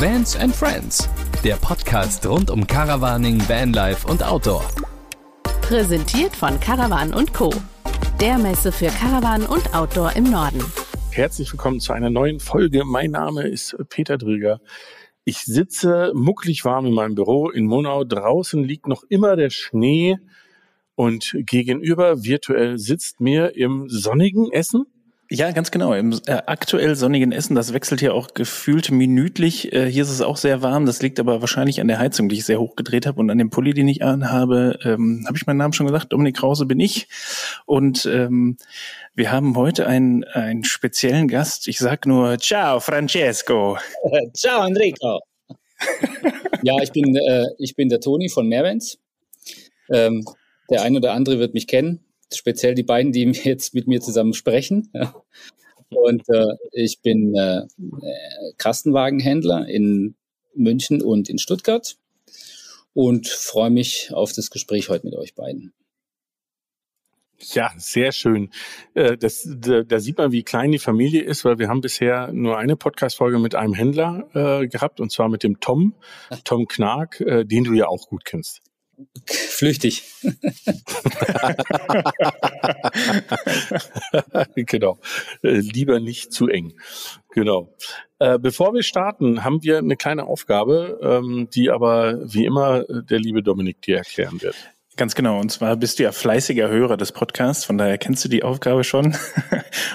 Vans & Friends, der Podcast rund um Caravaning, Vanlife und Outdoor. Präsentiert von Caravan & Co., der Messe für Caravan und Outdoor im Norden. Herzlich willkommen zu einer neuen Folge. Mein Name ist Peter Draeger. Ich sitze mucklig warm in meinem Büro in Monau. Draußen liegt noch immer der Schnee und gegenüber virtuell sitzt mir im sonnigen Essen. Ja, ganz genau. Im aktuell sonnigen Essen, das wechselt hier auch gefühlt minütlich. Hier ist es auch sehr warm. Das liegt aber wahrscheinlich an der Heizung, die ich sehr hoch gedreht habe und an dem Pulli, den ich anhabe. Habe ich meinen Namen schon gesagt? Dominik Krause bin ich. Und wir haben heute einen speziellen Gast. Ich sag nur Ciao, Francesco. Ciao, Enrico. Ja, ich bin der Toni von Mehrvans. Der ein oder andere wird mich kennen. Speziell die beiden, die jetzt mit mir zusammen sprechen. Und ich bin Kastenwagenhändler in München und in Stuttgart und freue mich auf das Gespräch heute mit euch beiden. Ja, sehr schön. Da sieht man, wie klein die Familie ist, weil wir haben bisher nur eine Podcast-Folge mit einem Händler gehabt, und zwar mit dem Tom Knark, den du ja auch gut kennst. Flüchtig. Genau. Lieber nicht zu eng. Genau. Bevor wir starten, haben wir eine kleine Aufgabe, die aber wie immer der liebe Dominik dir erklären wird. Ganz genau. Und zwar bist du ja fleißiger Hörer des Podcasts, von daher kennst du die Aufgabe schon.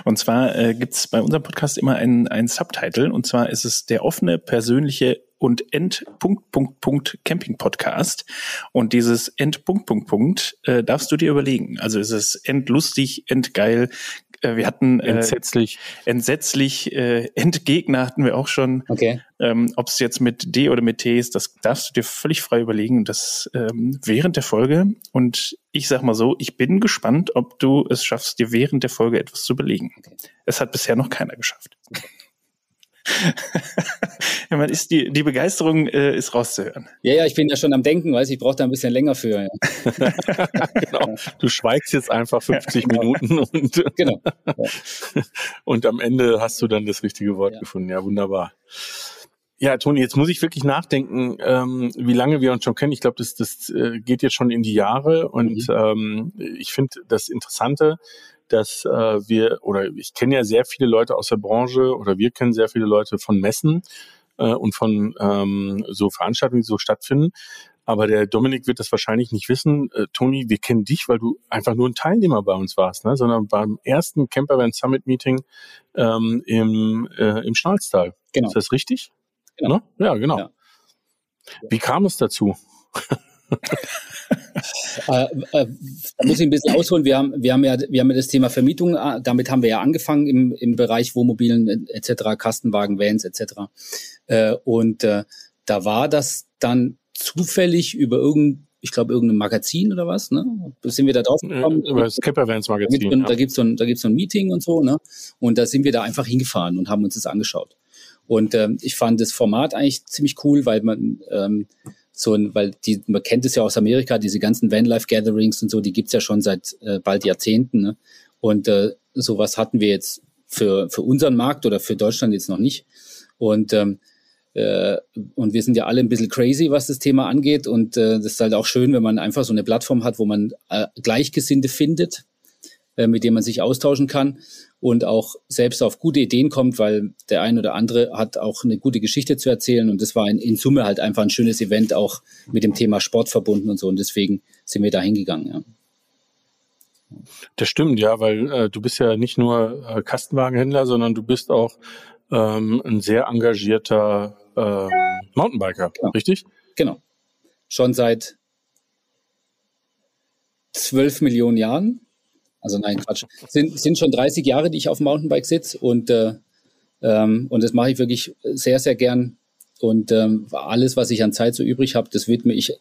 Und zwar gibt's bei unserem Podcast immer einen Subtitle, und zwar ist es der offene, persönliche und End-Punkt-Punkt-Punkt-Camping-Podcast. Und dieses End-Punkt-Punkt-Punkt darfst du dir überlegen. Also es ist endlustig, endgeil. Wir hatten entsetzlich, Endgegner hatten wir auch schon. Okay. Ob es jetzt mit D oder mit T ist, das darfst du dir völlig frei überlegen. Das während der Folge. Und ich sag mal so, ich bin gespannt, ob du es schaffst, dir während der Folge etwas zu überlegen. Okay. Es hat bisher noch keiner geschafft. Okay. Ja, man ist die Begeisterung ist rauszuhören. Ja, ich bin ja schon am Denken, ich brauche da ein bisschen länger für. Ja. Genau. Du schweigst jetzt einfach 50 Minuten und, genau. Ja. Und am Ende hast du dann das richtige Wort gefunden. Ja, wunderbar. Ja, Toni, jetzt muss ich wirklich nachdenken, wie lange wir uns schon kennen. Ich glaube, das geht jetzt schon in die Jahre, und ich finde das Interessante, dass ich kenne ja sehr viele Leute aus der Branche, oder wir kennen sehr viele Leute von Messen und von so Veranstaltungen, die so stattfinden. Aber der Dominik wird das wahrscheinlich nicht wissen. Toni, wir kennen dich, weil du einfach nur ein Teilnehmer bei uns warst, ne? Sondern beim ersten Camper Van Summit Meeting im Schnalztal. Genau. Ist das richtig? Genau. Ne? Ja, genau. Ja. Wie kam es dazu? Da muss ich ein bisschen ausholen. Wir haben ja das Thema Vermietung, damit haben wir ja angefangen im Bereich Wohnmobilen etc., Kastenwagen, Vans etc. Da war das dann zufällig über irgendein Magazin oder was, ne? Sind wir da drauf gekommen? Über das Skipper Vans Magazin. Da gibt es so ein Meeting und so, ne? Und da sind wir da einfach hingefahren und haben uns das angeschaut. Und ich fand das Format eigentlich ziemlich cool, weil man kennt es ja aus Amerika, diese ganzen Vanlife-Gatherings und so, die gibt's ja schon seit bald Jahrzehnten. Ne? Und sowas hatten wir jetzt für unseren Markt oder für Deutschland jetzt noch nicht. Und wir sind ja alle ein bisschen crazy, was das Thema angeht. Und das ist halt auch schön, wenn man einfach so eine Plattform hat, wo man Gleichgesinnte findet, mit denen man sich austauschen kann und auch selbst auf gute Ideen kommt, weil der ein oder andere hat auch eine gute Geschichte zu erzählen, und das war in Summe halt einfach ein schönes Event, auch mit dem Thema Sport verbunden und so, und deswegen sind wir da hingegangen, ja. Das stimmt, ja, weil du bist ja nicht nur Kastenwagenhändler, sondern du bist auch ein sehr engagierter Mountainbiker, genau. Richtig? Genau, schon seit 12 Millionen Jahren. Also nein, Quatsch. Sind schon 30 Jahre, die ich auf dem Mountainbike sitze, und das mache ich wirklich sehr, sehr gern. Und alles, was ich an Zeit so übrig habe, das widme ich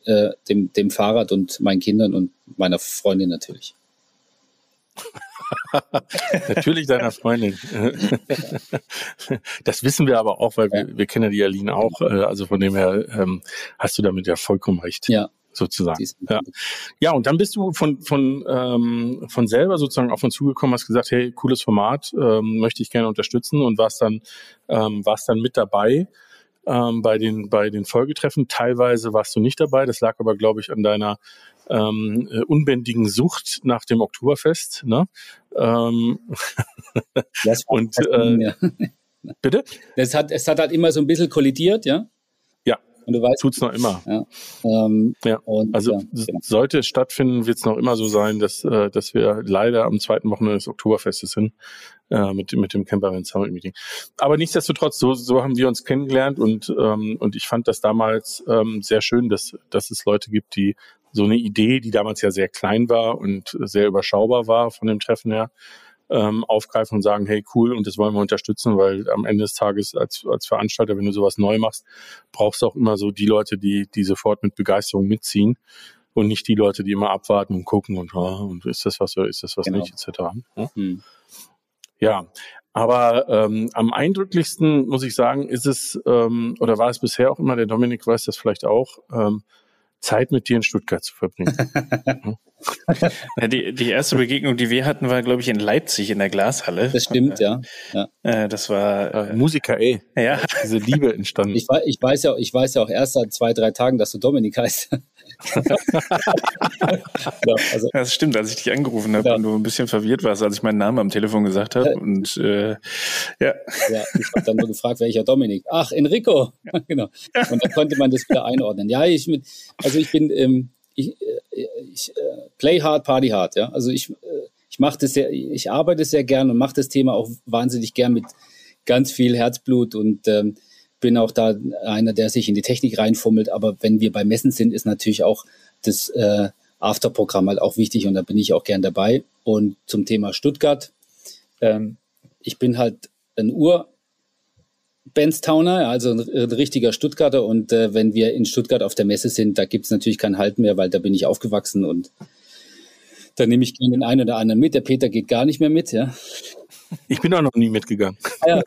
dem Fahrrad und meinen Kindern und meiner Freundin natürlich. Natürlich deiner Freundin. Das wissen wir aber auch, weil wir kennen ja die Aline auch. Also von dem her hast du damit ja vollkommen recht. Ja. Sozusagen. Ja. Ja, und dann bist du von selber sozusagen auf uns zugekommen, hast gesagt, hey, cooles Format, möchte ich gerne unterstützen, und warst dann mit dabei. bei den Folgetreffen. Teilweise warst du nicht dabei. Das lag aber, glaube ich, an deiner unbändigen Sucht nach dem Oktoberfest. Ne? Und bitte? Es hat halt immer so ein bisschen kollidiert, ja? Ja. Und du weißt, tut's noch immer. Ja. Ja. Und, also sollte es stattfinden, wird es noch immer so sein, dass wir leider am zweiten Wochenende des Oktoberfestes sind mit dem Camper Van Summit Meeting. Aber nichtsdestotrotz, so haben wir uns kennengelernt und ich fand das damals sehr schön, dass es Leute gibt, die so eine Idee, die damals ja sehr klein war und sehr überschaubar war von dem Treffen her, aufgreifen und sagen, hey, cool, und das wollen wir unterstützen, weil am Ende des Tages als Veranstalter, wenn du sowas neu machst, brauchst du auch immer so die Leute, die sofort mit Begeisterung mitziehen und nicht die Leute, die immer abwarten und gucken und ist das was oder ist das was genau. Nicht, etc. Ja, ja. Aber am eindrücklichsten, muss ich sagen, ist es, oder war es bisher auch immer, der Dominik weiß das vielleicht auch, Zeit mit dir in Stuttgart zu verbringen. Die erste Begegnung, die wir hatten, war, glaube ich, in Leipzig in der Glashalle. Das stimmt, ja. Das war Musiker, ey. Ja. Diese Liebe entstanden. Ich weiß ja auch erst seit 2-3 Tagen, dass du Dominik heißt. Ja, also, das stimmt, als ich dich angerufen habe und du ein bisschen verwirrt warst, als ich meinen Namen am Telefon gesagt habe. Und ja, ich habe dann nur gefragt, welcher Dominik? Ach, Enrico. Ja. Genau. Und dann konnte man das wieder einordnen. Ja, ich play hard, party hard, ja. Also ich mache das sehr, ich arbeite sehr gern und mache das Thema auch wahnsinnig gern mit ganz viel Herzblut und bin auch da einer, der sich in die Technik reinfummelt. Aber wenn wir bei Messen sind, ist natürlich auch das Afterprogramm halt auch wichtig und da bin ich auch gern dabei. Und zum Thema Stuttgart, ich bin halt ein Benstowner, also ein richtiger Stuttgarter und wenn wir in Stuttgart auf der Messe sind, da gibt es natürlich keinen Halt mehr, weil da bin ich aufgewachsen und da nehme ich den einen oder anderen mit. Der Peter geht gar nicht mehr mit, ja. Ich bin auch noch nie mitgegangen. Ja,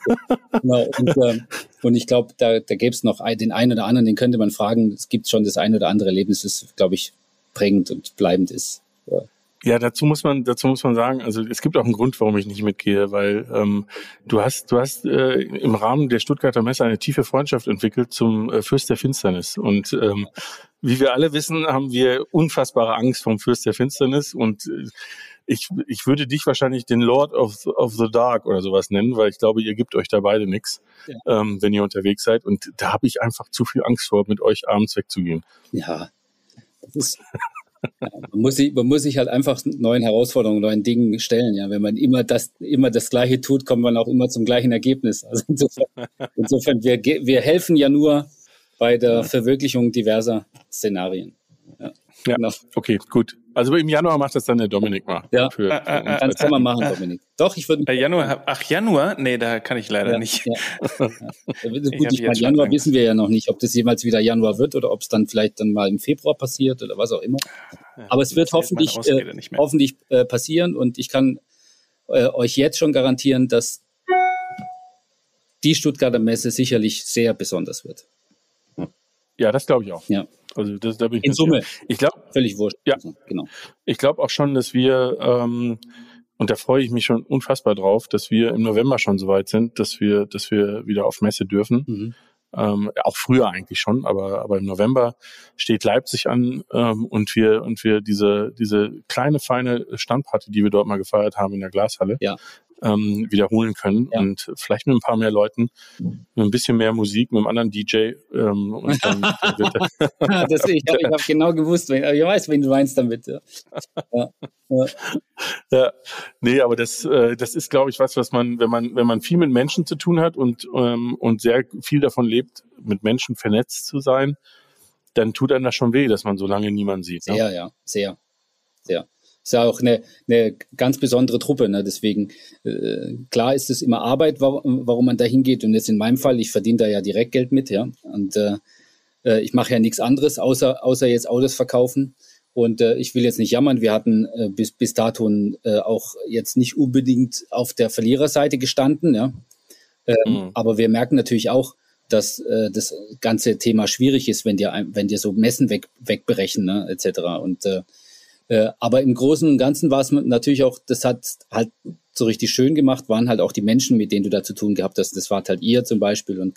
genau. Und ich glaube, da gäbe es noch den einen oder anderen, den könnte man fragen. Es gibt schon das ein oder andere Erlebnis, das, glaube ich, prägend und bleibend ist. Ja. Ja, dazu muss man sagen, also es gibt auch einen Grund, warum ich nicht mitgehe, weil du hast im Rahmen der Stuttgarter Messe eine tiefe Freundschaft entwickelt zum Fürst der Finsternis. Und wie wir alle wissen, haben wir unfassbare Angst vom Fürst der Finsternis und ich würde dich wahrscheinlich den Lord of the Dark oder sowas nennen, weil ich glaube, ihr gebt euch da beide nichts, ja. Wenn ihr unterwegs seid. Und da habe ich einfach zu viel Angst vor, mit euch abends wegzugehen. Ja, das ist... Ja, man muss sich halt einfach neuen Herausforderungen, neuen Dingen stellen. Ja, wenn man immer das Gleiche tut, kommt man auch immer zum gleichen Ergebnis. Also insofern wir helfen ja nur bei der Verwirklichung diverser Szenarien. Ja, ja, genau. Okay, gut. Also im Januar macht das dann der Dominik mal. Ja, das kann man machen, Dominik. Doch, ich würde... Januar? Nee, da kann ich leider nicht. Ja. Ja. Gut, ich meine, Januar wissen wir ja noch nicht, ob das jemals wieder Januar wird oder ob es dann vielleicht dann mal im Februar passiert oder was auch immer. Ja, aber es wird hoffentlich passieren und ich kann euch jetzt schon garantieren, dass die Stuttgarter Messe sicherlich sehr besonders wird. Ja, das glaube ich auch. Ja. Also da bin ich in Summe. Ich glaube, völlig wurscht. Ja, genau. Ich glaube auch schon, dass wir und da freue ich mich schon unfassbar drauf, dass wir im November schon so weit sind, dass wir wieder auf Messe dürfen. Mhm. Auch früher eigentlich schon, aber im November steht Leipzig an und wir diese kleine feine Standparty, die wir dort mal gefeiert haben in der Glashalle, wiederholen können und vielleicht mit ein paar mehr Leuten, mit ein bisschen mehr Musik, mit einem anderen DJ und dann wird das, ich habe genau gewusst, wen du meinst damit. Ja. Ja. Ja. Ja. Nee, aber das ist, glaube ich, was man, wenn man viel mit Menschen zu tun hat und sehr viel davon lebt, mit Menschen vernetzt zu sein, dann tut einem das schon weh, dass man so lange niemanden sieht. Sehr, ne? Ja, sehr, sehr. Ist ja auch eine ganz besondere Truppe, ne? Deswegen, klar ist es immer Arbeit, warum man da hingeht. Und jetzt in meinem Fall, ich verdiene da ja direkt Geld mit, ja. Und ich mache ja nichts anderes, außer jetzt Autos verkaufen. Und ich will jetzt nicht jammern, wir hatten bis dato auch jetzt nicht unbedingt auf der Verliererseite gestanden, ja. Aber wir merken natürlich auch, dass das ganze Thema schwierig ist, wenn dir so Messen wegbrechen, ne? etc. Und aber im Großen und Ganzen war es natürlich auch, das hat halt so richtig schön gemacht, waren halt auch die Menschen, mit denen du da zu tun gehabt hast. Das war halt ihr zum Beispiel und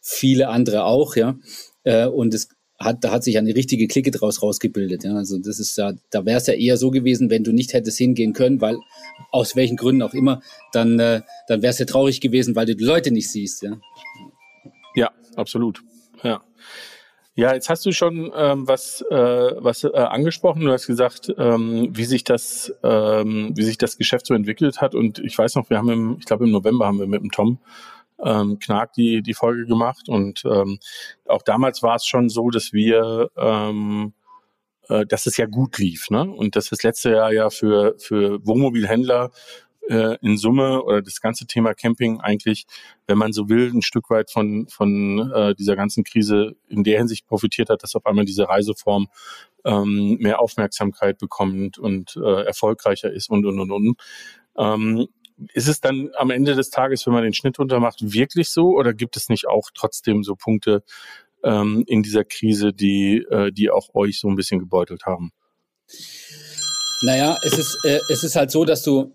viele andere auch, ja. Und es hat, da hat sich eine richtige Clique draus rausgebildet, ja. Also das ist ja, da wäre es ja eher so gewesen, wenn du nicht hättest hingehen können, weil aus welchen Gründen auch immer, dann wär's ja traurig gewesen, weil du die Leute nicht siehst, ja. Ja, absolut. Ja. Ja, jetzt hast du schon was angesprochen. Du hast gesagt, wie sich das Geschäft so entwickelt hat. Und ich weiß noch, ich glaube im November haben wir mit dem Tom Knark die Folge gemacht. Und auch damals war es schon so, dass wir, dass es ja gut lief, ne? Und dass das letzte Jahr ja für Wohnmobilhändler in Summe oder das ganze Thema Camping eigentlich, wenn man so will, ein Stück weit von dieser ganzen Krise in der Hinsicht profitiert hat, dass auf einmal diese Reiseform mehr Aufmerksamkeit bekommt und erfolgreicher ist und. Ist es dann am Ende des Tages, wenn man den Schnitt runtermacht, wirklich so, oder gibt es nicht auch trotzdem so Punkte in dieser Krise, die auch euch so ein bisschen gebeutelt haben? Naja, es ist halt so, dass du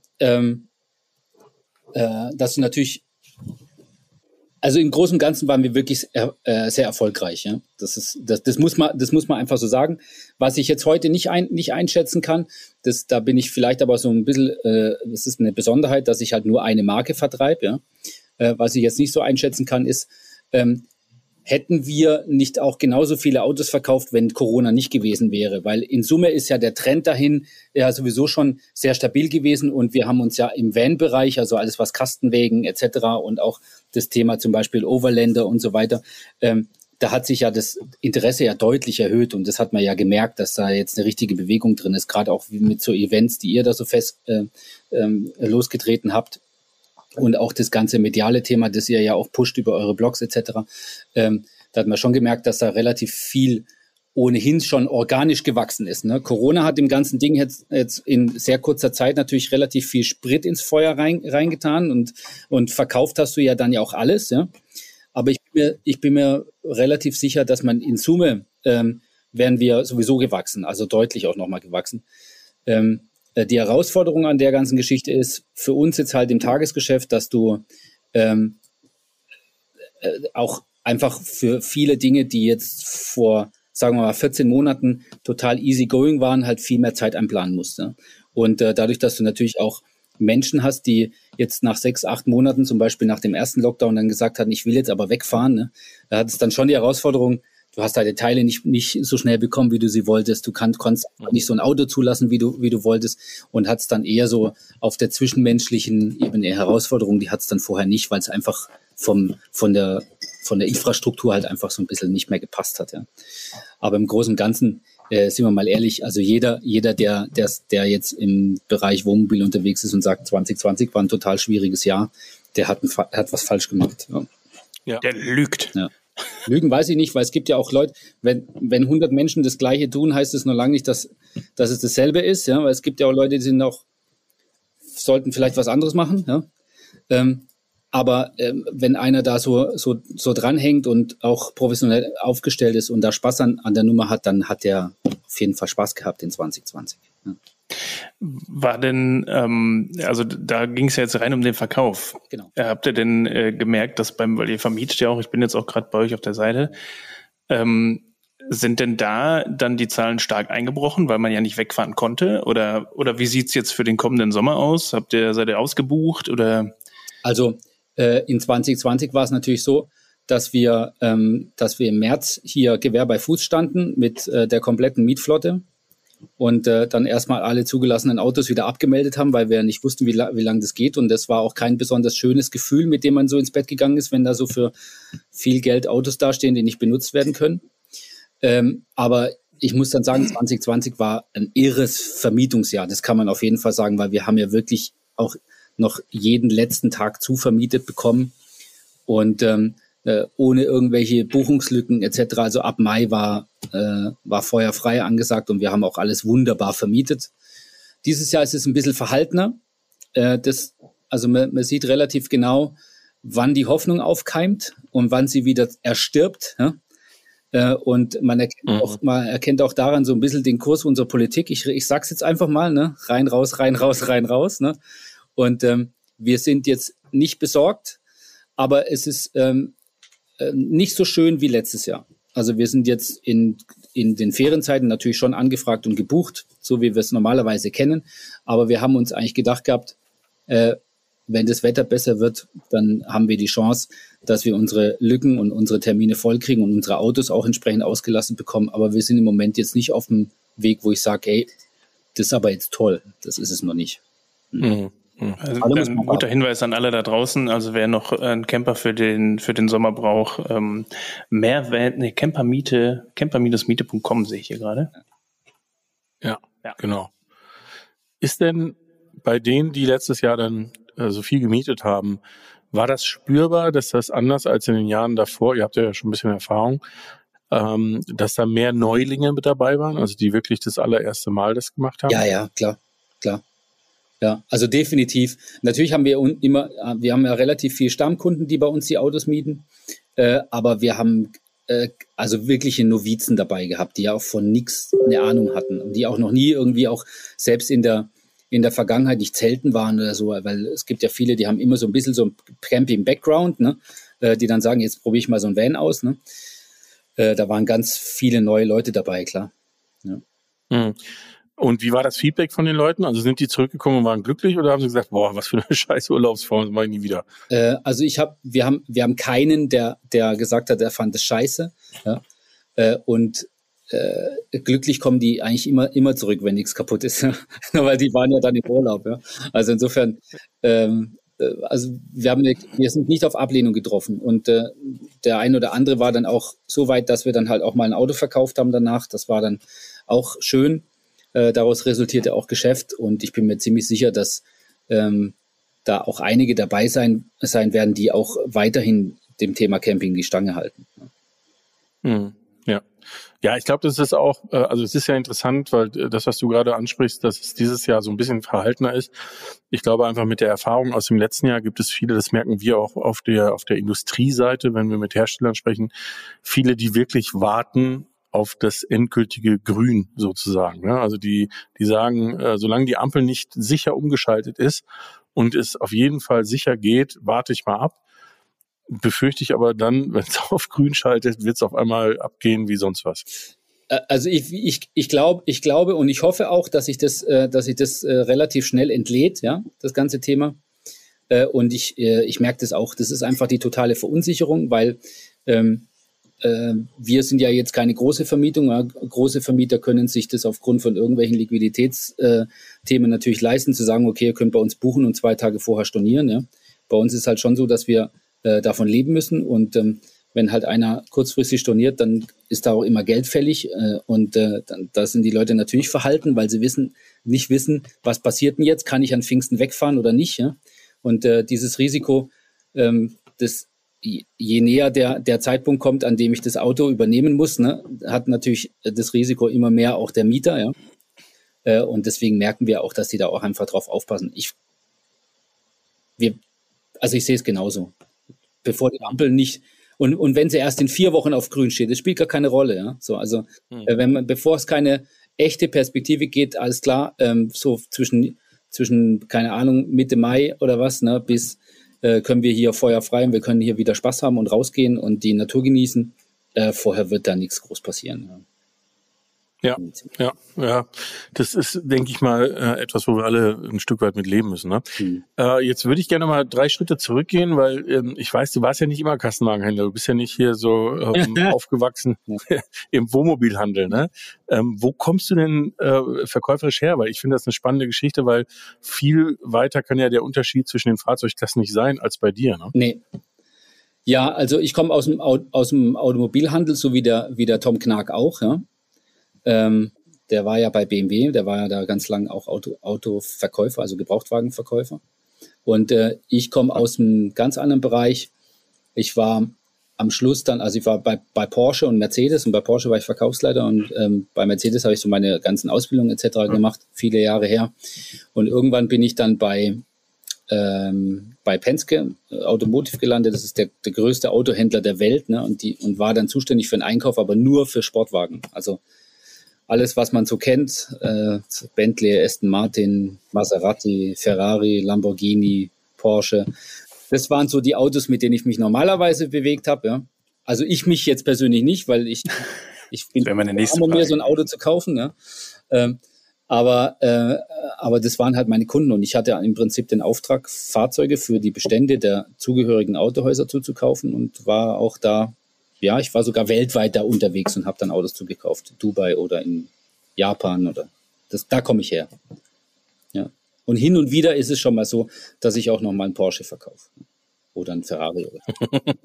natürlich, also im Großen und Ganzen waren wir wirklich sehr erfolgreich. Ja? Das muss man einfach so sagen. Was ich jetzt heute nicht einschätzen kann, da bin ich vielleicht aber so ein bisschen, das ist eine Besonderheit, dass ich halt nur eine Marke vertreibe. Ja? Was ich jetzt nicht so einschätzen kann, ist, hätten wir nicht auch genauso viele Autos verkauft, wenn Corona nicht gewesen wäre. Weil in Summe ist ja der Trend dahin ja sowieso schon sehr stabil gewesen. Und wir haben uns ja im Van-Bereich, also alles was Kastenwägen etc. und auch das Thema zum Beispiel Overlander und so weiter, da hat sich ja das Interesse ja deutlich erhöht. Und das hat man ja gemerkt, dass da jetzt eine richtige Bewegung drin ist. Gerade auch mit so Events, die ihr da so fest losgetreten habt. Und auch das ganze mediale Thema, das ihr ja auch pusht über eure Blogs etc., da hat man schon gemerkt, dass da relativ viel ohnehin schon organisch gewachsen ist. Ne? Corona hat dem ganzen Ding jetzt in sehr kurzer Zeit natürlich relativ viel Sprit ins Feuer reingetan und verkauft hast du ja dann ja auch alles. Ja? Aber ich bin mir relativ sicher, dass man in Summe wären wir sowieso gewachsen, also deutlich auch nochmal gewachsen. Die Herausforderung an der ganzen Geschichte ist für uns jetzt halt im Tagesgeschäft, dass du auch einfach für viele Dinge, die jetzt vor, sagen wir mal, 14 Monaten total easy going waren, halt viel mehr Zeit einplanen musst. Ne? Und dadurch, dass du natürlich auch Menschen hast, die jetzt nach 6, 8 Monaten, zum Beispiel nach dem ersten Lockdown, dann gesagt hatten, ich will jetzt aber wegfahren, ne? Da hat es dann schon die Herausforderung, du hast deine Teile nicht so schnell bekommen, wie du sie wolltest. Du konntest nicht so ein Auto zulassen, wie du wolltest. Und hat es dann eher so auf der zwischenmenschlichen Ebene Herausforderung, die hat es dann vorher nicht, weil es einfach von der Infrastruktur halt einfach so ein bisschen nicht mehr gepasst hat. Ja. Aber im Großen und Ganzen, sind wir mal ehrlich, also jeder der jetzt im Bereich Wohnmobil unterwegs ist und sagt, 2020 war ein total schwieriges Jahr, der hat was falsch gemacht. Ja. Ja. Der lügt. Ja. Lügen weiß ich nicht, weil es gibt ja auch Leute, wenn 100 Menschen das Gleiche tun, heißt es noch lange nicht, dass es dasselbe ist, ja, weil es gibt ja auch Leute, die sollten vielleicht was anderes machen, ja, aber wenn einer da so dranhängt und auch professionell aufgestellt ist und da Spaß an der Nummer hat, dann hat der auf jeden Fall Spaß gehabt in 2020, ja. War denn, also da ging es ja jetzt rein um den Verkauf. Genau. Habt ihr denn gemerkt, dass weil ihr vermietet ja auch, ich bin jetzt auch gerade bei euch auf der Seite, sind denn da dann die Zahlen stark eingebrochen, weil man ja nicht wegfahren konnte? Oder wie sieht es jetzt für den kommenden Sommer aus? Seid ihr ausgebucht? Oder? Also in 2020 war es natürlich so, dass wir im März hier Gewehr bei Fuß standen mit der kompletten Mietflotte. Und dann erstmal alle zugelassenen Autos wieder abgemeldet haben, weil wir nicht wussten, wie lange das geht. Und das war auch kein besonders schönes Gefühl, mit dem man so ins Bett gegangen ist, wenn da so für viel Geld Autos dastehen, die nicht benutzt werden können. Aber ich muss dann sagen, 2020 war ein irres Vermietungsjahr. Das kann man auf jeden Fall sagen, weil wir haben ja wirklich auch noch jeden letzten Tag zuvermietet bekommen. Und ohne irgendwelche Buchungslücken etc. Also ab Mai war feuerfrei angesagt und wir haben auch alles wunderbar vermietet. Dieses Jahr ist es ein bisschen verhaltener. Man sieht relativ genau, wann die Hoffnung aufkeimt und wann sie wieder erstirbt. Ja? Und man erkennt auch daran so ein bisschen den Kurs unserer Politik. Ich sag's jetzt einfach mal, ne? Rein, raus, rein, raus, rein, raus. Ne? Und wir sind jetzt nicht besorgt, aber es ist nicht so schön wie letztes Jahr. Also wir sind jetzt in den Ferienzeiten natürlich schon angefragt und gebucht, so wie wir es normalerweise kennen. Aber wir haben uns eigentlich gedacht gehabt, wenn das Wetter besser wird, dann haben wir die Chance, dass wir unsere Lücken und unsere Termine vollkriegen und unsere Autos auch entsprechend ausgelastet bekommen. Aber wir sind im Moment jetzt nicht auf dem Weg, wo ich sage, ey, das ist aber jetzt toll. Das ist es noch nicht. Mhm. Also ein guter Hinweis an alle da draußen, also wer noch einen Camper für den Sommer braucht, camper-miete.com sehe ich hier gerade. Ja, genau. Ist denn bei denen, die letztes Jahr dann so viel gemietet haben, war das spürbar, dass das anders als in den Jahren davor, ihr habt ja schon ein bisschen Erfahrung, dass da mehr Neulinge mit dabei waren, also die wirklich das allererste Mal das gemacht haben? Ja, klar. Ja, also definitiv. Natürlich haben wir haben ja relativ viel Stammkunden, die bei uns die Autos mieten, aber wir haben also wirkliche Novizen dabei gehabt, die ja auch von nichts eine Ahnung hatten und die auch noch nie irgendwie auch selbst in der Vergangenheit nicht zelten waren oder so, weil es gibt ja viele, die haben immer so ein bisschen so ein Camping-Background, ne? Die dann sagen, jetzt probiere ich mal so ein Van aus. Ne? Da waren ganz viele neue Leute dabei, klar. Ja. Mhm. Und wie war das Feedback von den Leuten? Also sind die zurückgekommen und waren glücklich oder haben sie gesagt, boah, was für eine scheiß Urlaubsform, das mache ich nie wieder? Also wir haben keinen, der gesagt hat, er fand es scheiße. Ja? Glücklich kommen die eigentlich immer zurück, wenn nichts kaputt ist. Weil die waren ja dann im Urlaub. Ja? Also insofern, wir sind nicht auf Ablehnung getroffen. Und der ein oder andere war dann auch so weit, dass wir dann halt auch mal ein Auto verkauft haben danach. Das war dann auch schön. Daraus resultierte auch Geschäft und ich bin mir ziemlich sicher, dass da auch einige dabei sein werden, die auch weiterhin dem Thema Camping die Stange halten. Mhm. Ja, ich glaube, das ist auch, also es ist ja interessant, weil das, was du gerade ansprichst, dass es dieses Jahr so ein bisschen verhaltener ist. Ich glaube einfach mit der Erfahrung aus dem letzten Jahr gibt es viele, das merken wir auch auf der Industrieseite, wenn wir mit Herstellern sprechen, viele, die wirklich warten auf das endgültige Grün sozusagen. Also die sagen, solange die Ampel nicht sicher umgeschaltet ist und es auf jeden Fall sicher geht, warte ich mal ab. Befürchte ich aber dann, wenn es auf Grün schaltet, wird es auf einmal abgehen wie sonst was. Also ich glaube und ich hoffe auch, dass sich das relativ schnell entlädt, ja, das ganze Thema. Und ich merke das auch. Das ist einfach die totale Verunsicherung, weil wir sind ja jetzt keine große Vermietung. Große Vermieter können sich das aufgrund von irgendwelchen Liquiditätsthemen natürlich leisten, zu sagen, okay, ihr könnt bei uns buchen und 2 Tage vorher stornieren. Ja? Bei uns ist halt schon so, dass wir davon leben müssen und wenn halt einer kurzfristig storniert, dann ist da auch immer Geld fällig und da sind die Leute natürlich verhalten, weil sie nicht wissen, was passiert denn jetzt, kann ich an Pfingsten wegfahren oder nicht. Ja? Und dieses Risiko, das je näher der Zeitpunkt kommt, an dem ich das Auto übernehmen muss, ne, hat natürlich das Risiko immer mehr auch der Mieter. Ja? Und deswegen merken wir auch, dass die da auch einfach drauf aufpassen. Ich sehe es genauso. Bevor die Ampel nicht... Und wenn sie erst in 4 Wochen auf grün steht, das spielt gar keine Rolle. Ja? So, also bevor es keine echte Perspektive geht, alles klar, so zwischen, keine Ahnung, Mitte Mai oder was, ne, bis... können wir hier Feuer frei und wir können hier wieder Spaß haben und rausgehen und die Natur genießen. Vorher wird da nichts groß passieren. Ja. Das ist, denke ich mal, etwas, wo wir alle ein Stück weit mit leben müssen. Ne? Mhm. Jetzt würde ich gerne mal 3 Schritte zurückgehen, weil ich weiß, du warst ja nicht immer Kassenwagenhändler. Du bist ja nicht hier so aufgewachsen im Wohnmobilhandel. Ne? Wo kommst du denn verkäuferisch her? Weil ich finde das eine spannende Geschichte, weil viel weiter kann ja der Unterschied zwischen den Fahrzeugklassen nicht sein als bei dir. Ne? Nee. Ja, also ich komme aus dem Automobilhandel, so wie der Tom Knark auch, ja. Der war ja bei BMW, der war ja da ganz lang auch Autoverkäufer, also Gebrauchtwagenverkäufer. Und ich komme aus einem ganz anderen Bereich. Ich war am Schluss dann, also ich war bei Porsche und Mercedes und bei Porsche war ich Verkaufsleiter und bei Mercedes habe ich so meine ganzen Ausbildungen etc. gemacht, viele Jahre her. Und irgendwann bin ich dann bei Penske Automotive gelandet. Das ist der größte Autohändler der Welt, ne? Und war dann zuständig für den Einkauf, aber nur für Sportwagen. Also alles, was man so kennt, Bentley, Aston Martin, Maserati, Ferrari, Lamborghini, Porsche, das waren so die Autos, mit denen ich mich normalerweise bewegt habe. Ja? Also ich mich jetzt persönlich nicht, weil ich bin immer mehr so ein Auto zu kaufen. Ne? Aber das waren halt meine Kunden und ich hatte im Prinzip den Auftrag, Fahrzeuge für die Bestände der zugehörigen Autohäuser zuzukaufen und war auch da, ja, ich war sogar weltweit da unterwegs und habe dann Autos zugekauft, Dubai oder in Japan oder das, da komme ich her. Ja. Und hin und wieder ist es schon mal so, dass ich auch noch mal einen Porsche verkaufe. Oder ein Ferrari. Oder.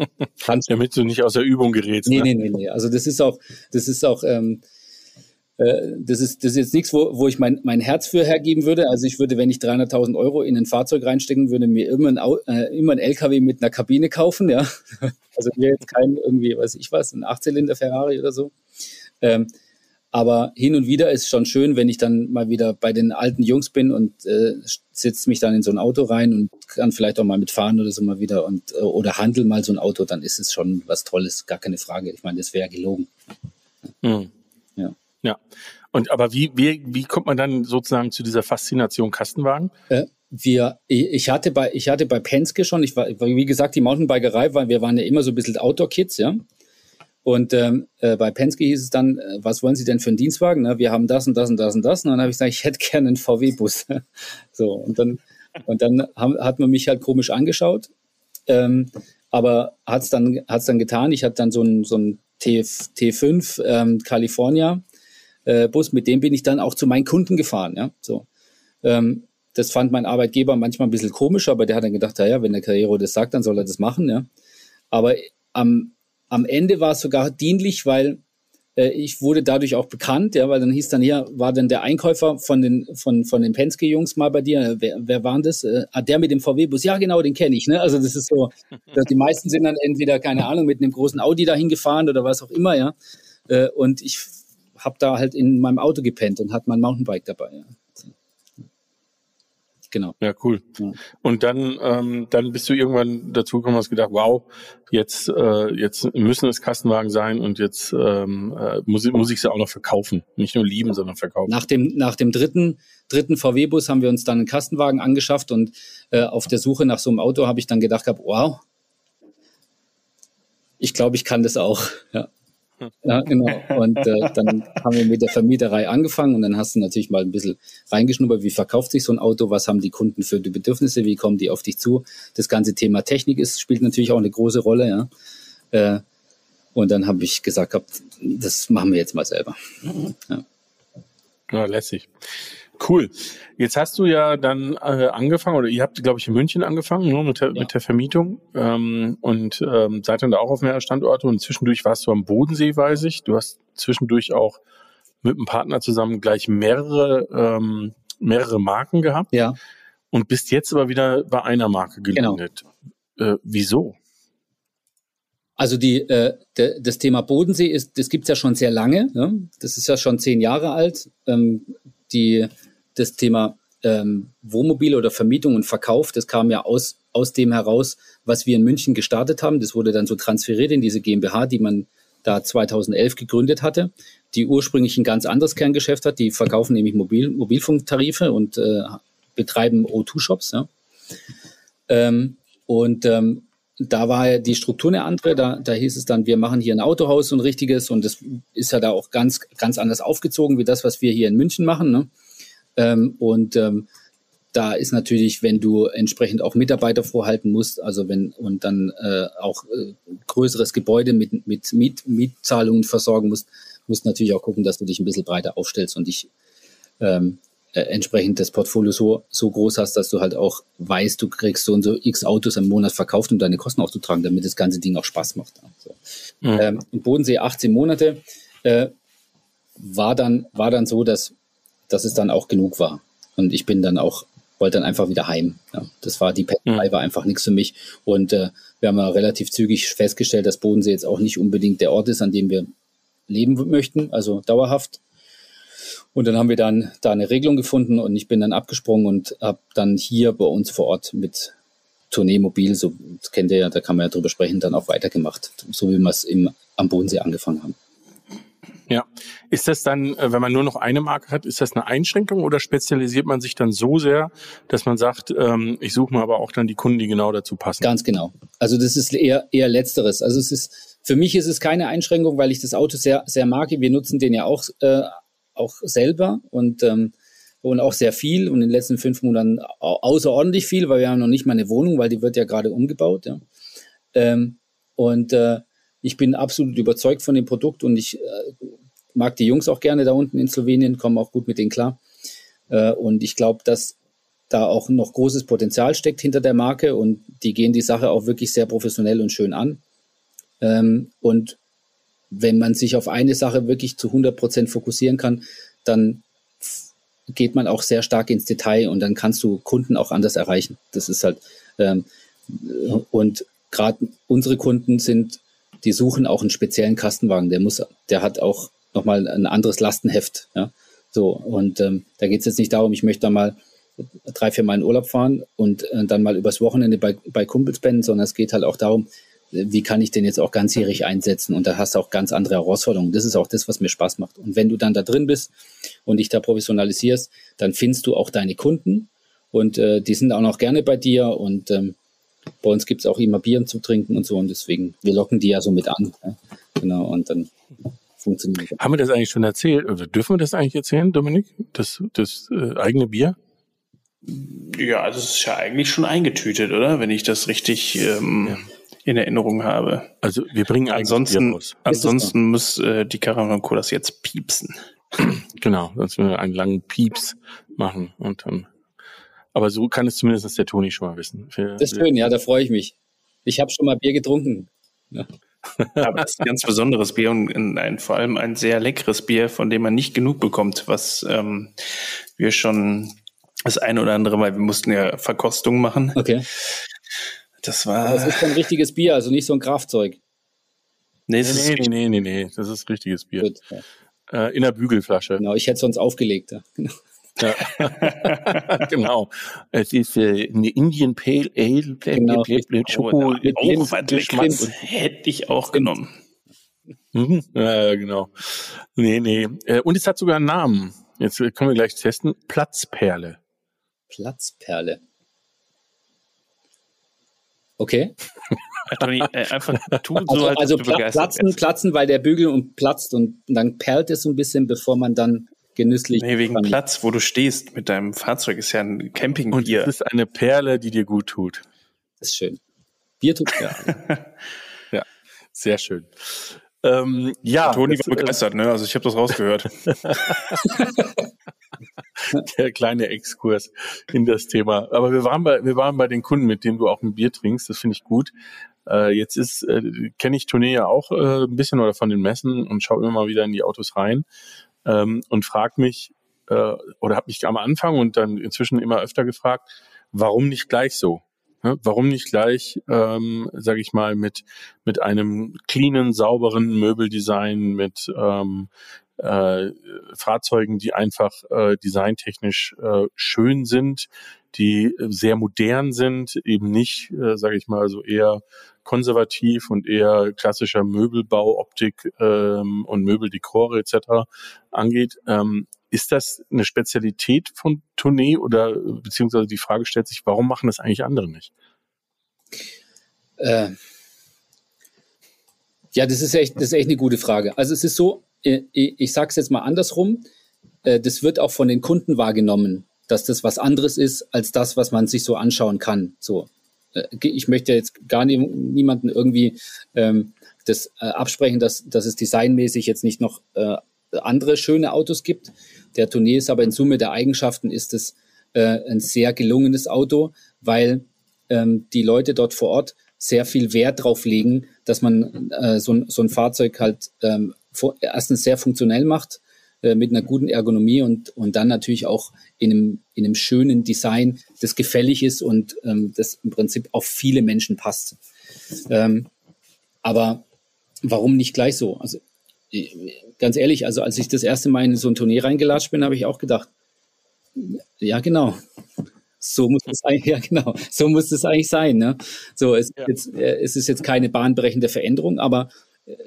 Damit du nicht aus der Übung gerätst. Ne? Nee. Also das ist jetzt nichts, wo ich mein Herz für hergeben würde. Also ich würde, wenn ich 300.000 Euro in ein Fahrzeug reinstecken würde, mir immer ein LKW mit einer Kabine kaufen. Ja? Also mir jetzt kein irgendwie, weiß ich was, ein 8-Zylinder Ferrari oder so. Aber hin und wieder ist schon schön, wenn ich dann mal wieder bei den alten Jungs bin und sitze mich dann in so ein Auto rein und kann vielleicht auch mal mitfahren oder so mal wieder und oder handel mal so ein Auto, dann ist es schon was Tolles, gar keine Frage. Ich meine, das wäre gelogen. Mhm. Ja. Und aber wie kommt man dann sozusagen zu dieser Faszination Kastenwagen? Ich hatte bei Penske schon, ich war, wie gesagt, die Mountainbikerei, weil wir waren ja immer so ein bisschen Outdoor-Kids, ja. Und bei Penske hieß es dann, was wollen Sie denn für einen Dienstwagen? Na, wir haben das und das und das und das. Und dann habe ich gesagt, ich hätte gerne einen VW-Bus. So, und dann hat man mich halt komisch angeschaut. Aber hat's dann getan. Ich hatte dann so einen T5 California Bus. Mit dem bin ich dann auch zu meinen Kunden gefahren. Ja? So. Das fand mein Arbeitgeber manchmal ein bisschen komisch, aber der hat dann gedacht, naja, wenn der Carriero das sagt, dann soll er das machen. Ja? Aber am Ende war es sogar dienlich, weil ich wurde dadurch auch bekannt, ja, weil dann hieß dann, ja, war denn der Einkäufer von den Penske-Jungs mal bei dir? Wer war das? Der mit dem VW-Bus? Ja, genau, den kenne ich. Ne? Also das ist so, dass die meisten sind dann entweder, keine Ahnung, mit einem großen Audi dahin gefahren oder was auch immer, ja. Und ich habe da halt in meinem Auto gepennt und hatte mein Mountainbike dabei, ja. Genau. Ja, cool. Ja. Und dann bist du irgendwann dazugekommen und hast gedacht, wow, jetzt müssen es Kastenwagen sein und jetzt muss ich sie auch noch verkaufen. Nicht nur lieben, sondern verkaufen. Nach dem dritten VW-Bus haben wir uns dann einen Kastenwagen angeschafft und auf der Suche nach so einem Auto habe ich dann gedacht, wow, ich glaube, ich kann das auch. Ja. Ja, genau. Und dann haben wir mit der Vermieterei angefangen und dann hast du natürlich mal ein bisschen reingeschnuppert, wie verkauft sich so ein Auto, was haben die Kunden für die Bedürfnisse, wie kommen die auf dich zu. Das ganze Thema Technik spielt natürlich auch eine große Rolle. Ja. Und dann habe ich gesagt, das machen wir jetzt mal selber. Ja, ja, lässig. Cool. Jetzt hast du ja dann angefangen, oder ihr habt, glaube ich, in München angefangen, ne, mit der Vermietung und seid dann da auch auf mehrere Standorte und zwischendurch warst du am Bodensee, weiß ich. Du hast zwischendurch auch mit einem Partner zusammen gleich mehrere Marken gehabt, ja, und bist jetzt aber wieder bei einer Marke gelandet. Genau. Wieso? Also das Thema Bodensee ist, das gibt's ja schon sehr lange, ne? Das ist ja schon 10 Jahre alt. Das Thema Wohnmobil oder Vermietung und Verkauf, das kam ja aus dem heraus, was wir in München gestartet haben. Das wurde dann so transferiert in diese GmbH, die man da 2011 gegründet hatte, die ursprünglich ein ganz anderes Kerngeschäft hat. Die verkaufen nämlich Mobilfunktarife und betreiben O2-Shops. Ja. Da war ja die Struktur eine andere, da hieß es dann, wir machen hier ein Autohaus, so ein richtiges, und das ist ja da auch ganz, ganz anders aufgezogen wie das, was wir hier in München machen. Ne? Da ist natürlich, wenn du entsprechend auch Mitarbeiter vorhalten musst, also dann auch größeres Gebäude mit Mietzahlungen versorgen musst natürlich auch gucken, dass du dich ein bisschen breiter aufstellst und dich entsprechend das Portfolio so groß hast, dass du halt auch weißt, du kriegst so und so x Autos im Monat verkauft, um deine Kosten aufzutragen, damit das ganze Ding auch Spaß macht. Also, ja. Im Bodensee 18 Monate war dann so, dass es dann auch genug war. Und ich wollte dann einfach wieder heim. Ja, das war die Pendelei, war einfach nichts für mich. Und wir haben ja relativ zügig festgestellt, dass Bodensee jetzt auch nicht unbedingt der Ort ist, an dem wir leben möchten, also dauerhaft. Und dann haben wir dann da eine Regelung gefunden und ich bin dann abgesprungen und habe dann hier bei uns vor Ort mit Tourneemobil, so das kennt ihr ja, da kann man ja drüber sprechen, dann auch weitergemacht, so wie wir es am Bodensee angefangen haben. Ja, ist das dann, wenn man nur noch eine Marke hat, ist das eine Einschränkung oder spezialisiert man sich dann so sehr, dass man sagt, ich suche mir aber auch dann die Kunden, die genau dazu passen? Ganz genau. Also das ist eher Letzteres. Also es ist Für mich ist es keine Einschränkung, weil ich das Auto sehr, sehr mag. Wir nutzen den ja auch selber und auch sehr viel und in den letzten 5 Monaten außerordentlich viel, weil wir haben noch nicht mal eine Wohnung, weil die wird ja gerade umgebaut. Ja. Ich bin absolut überzeugt von dem Produkt und ich mag die Jungs auch gerne da unten in Slowenien, kommen auch gut mit denen klar. Und ich glaube, dass da auch noch großes Potenzial steckt hinter der Marke und die gehen die Sache auch wirklich sehr professionell und schön an. Und wenn man sich auf eine Sache wirklich zu 100% fokussieren kann, dann geht man auch sehr stark ins Detail und dann kannst du Kunden auch anders erreichen. Das ist halt, und gerade unsere Kunden die suchen auch einen speziellen Kastenwagen, der hat auch nochmal ein anderes Lastenheft. Ja? So, und da geht es jetzt nicht darum, ich möchte da mal 3-4 Mal in Urlaub fahren und dann mal übers Wochenende bei Kumpels pennen, sondern es geht halt auch darum, wie kann ich den jetzt auch ganzjährig einsetzen und da hast du auch ganz andere Herausforderungen. Das ist auch das, was mir Spaß macht. Und wenn du dann da drin bist und dich da professionalisierst, dann findest du auch deine Kunden und die sind auch noch gerne bei dir und bei uns gibt es auch immer Bier zum Trinken und so und deswegen, wir locken die ja so mit an. Ja? Genau, und dann funktioniert das. Haben wir das eigentlich schon erzählt oder dürfen wir das eigentlich erzählen, Dominik? Das eigene Bier? Ja, das ist ja eigentlich schon eingetütet, oder? Wenn ich das richtig... in Erinnerung habe. Also wir bringen ansonsten muss die Caravan Co. das jetzt piepsen. Genau, sonst würden wir einen langen Pieps machen. Und dann, aber so kann es zumindest der Toni schon mal wissen. Das ist schön, ja, da freue ich mich. Ich habe schon mal Bier getrunken. Ja. Aber es ist ein ganz besonderes Bier und vor allem ein sehr leckeres Bier, von dem man nicht genug bekommt, was wir schon das eine oder andere Mal, wir mussten ja Verkostungen machen. Okay. Das ist kein richtiges Bier, also nicht so ein Kraftzeug. Nee, das ist richtiges Bier. Gut, ja. In der Bügelflasche. Genau, ich hätte es sonst aufgelegt. Ja. Ja. Genau. Es ist eine Indian Pale Ale, genau. Schoko, Geschmack. Hätte ich auch genommen. Genau. Nee. Und es hat sogar einen Namen. Jetzt können wir gleich testen. Platzperle. Platzperle. Okay. Einfach tun so, also platzen, weil der Bügel und platzt und dann perlt es so ein bisschen, bevor man dann genüsslich... Nee, wegen Platz, wo du stehst mit deinem Fahrzeug, ist ja ein Campingbier. Und es ist eine Perle, die dir gut tut. Das ist schön. Bier tut ja. Ja, sehr schön. Toni war begeistert, ne? Also ich habe das rausgehört. Der kleine Exkurs in das Thema. Aber wir waren bei den Kunden, mit denen du auch ein Bier trinkst. Das finde ich gut. Jetzt kenne ich Tournee ja auch ein bisschen oder von den Messen und schaue immer mal wieder in die Autos rein und frage mich oder habe mich am Anfang und dann inzwischen immer öfter gefragt, warum nicht gleich so? Warum nicht gleich, sage ich mal, mit einem cleanen, sauberen Möbeldesign, mit Fahrzeugen, die einfach designtechnisch schön sind, die sehr modern sind, eben nicht, sage ich mal, so eher konservativ und eher klassischer Möbelbauoptik und Möbeldekore etc. angeht. Ist das eine Spezialität von Tournee oder beziehungsweise die Frage stellt sich, warum machen das eigentlich andere nicht? Ja, das ist echt eine gute Frage. Also es ist so, ich sage es jetzt mal andersrum, das wird auch von den Kunden wahrgenommen, dass das was anderes ist als das, was man sich so anschauen kann. So, ich möchte jetzt gar niemanden irgendwie das absprechen, dass es designmäßig jetzt nicht noch andere schöne Autos gibt. Der Tournee ist aber in Summe der Eigenschaften ist es ein sehr gelungenes Auto, weil die Leute dort vor Ort sehr viel Wert drauf legen, dass man so ein Fahrzeug halt erstens sehr funktionell macht, mit einer guten Ergonomie und dann natürlich auch in einem schönen Design, das gefällig ist und das im Prinzip auf viele Menschen passt. Aber warum nicht gleich so? Also ganz ehrlich, also als ich das erste Mal in so ein Tournee reingelatscht bin, habe ich auch gedacht, ja genau, so muss das eigentlich sein. Ne? So, es ist jetzt keine bahnbrechende Veränderung, aber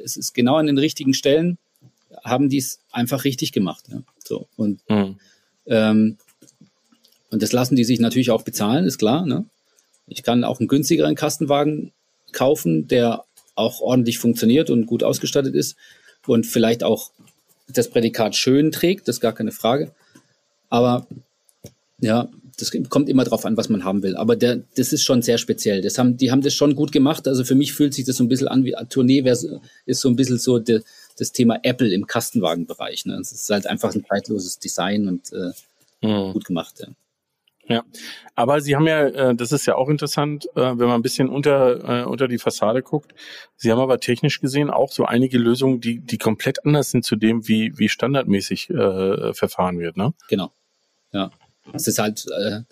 es ist genau an den richtigen Stellen, haben die es einfach richtig gemacht. Ja? So, und das lassen die sich natürlich auch bezahlen, ist klar. Ne? Ich kann auch einen günstigeren Kastenwagen kaufen, der auch ordentlich funktioniert und gut ausgestattet ist und vielleicht auch das Prädikat schön trägt, das ist gar keine Frage. Aber ja, das kommt immer drauf an, was man haben will. Aber das ist schon sehr speziell. Die haben das schon gut gemacht. Also für mich fühlt sich das so ein bisschen an wie Tournee ist so ein bisschen so das Thema Apple im Kastenwagenbereich. Ne? Es ist halt einfach ein zeitloses Design und gut gemacht. Ja. Ja, aber Sie haben ja, das ist ja auch interessant, wenn man ein bisschen unter die Fassade guckt. Sie haben aber technisch gesehen auch so einige Lösungen, die komplett anders sind zu dem, wie standardmäßig verfahren wird, ne? Genau, ja. Es ist halt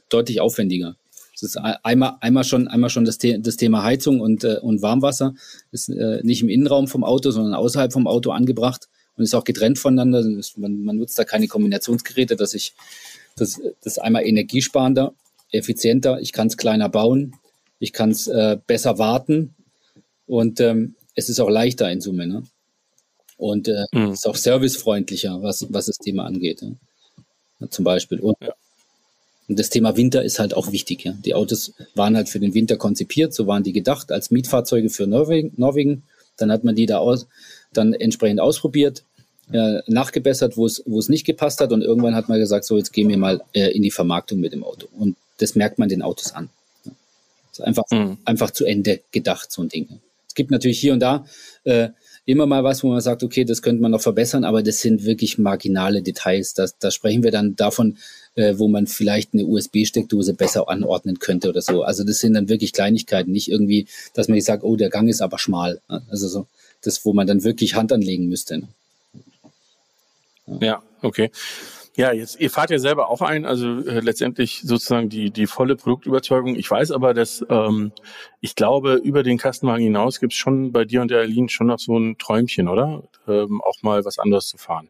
deutlich aufwendiger. Es ist einmal schon das Thema Heizung und Warmwasser ist nicht im Innenraum vom Auto, sondern außerhalb vom Auto angebracht und ist auch getrennt voneinander. Man nutzt da keine Kombinationsgeräte, Das ist einmal energiesparender, effizienter, ich kann es kleiner bauen, ich kann es besser warten und es ist auch leichter in Summe. Ne? Und es ist auch servicefreundlicher, was das Thema angeht. Ja? Ja, zum Beispiel. Und das Thema Winter ist halt auch wichtig. Ja? Die Autos waren halt für den Winter konzipiert, so waren die gedacht, als Mietfahrzeuge für Norwegen. Dann hat man die dann entsprechend ausprobiert. Nachgebessert, wo es nicht gepasst hat und irgendwann hat man gesagt, so jetzt gehen wir mal in die Vermarktung mit dem Auto und das merkt man den Autos an. Ja. Das ist einfach zu Ende gedacht, so ein Ding. Es gibt natürlich hier und da immer mal was, wo man sagt, okay, das könnte man noch verbessern, aber das sind wirklich marginale Details. Da sprechen wir dann davon, wo man vielleicht eine USB-Steckdose besser anordnen könnte oder so. Also das sind dann wirklich Kleinigkeiten, nicht irgendwie, dass man sagt, oh, der Gang ist aber schmal. Also so das, wo man dann wirklich Hand anlegen müsste. Ne? Ja, okay. Ja, jetzt, ihr fahrt ja selber auch ein, also letztendlich sozusagen die volle Produktüberzeugung. Ich weiß aber, dass ich glaube, über den Kastenwagen hinaus gibt es schon bei dir und der Aline schon noch so ein Träumchen, oder? Auch mal was anderes zu fahren.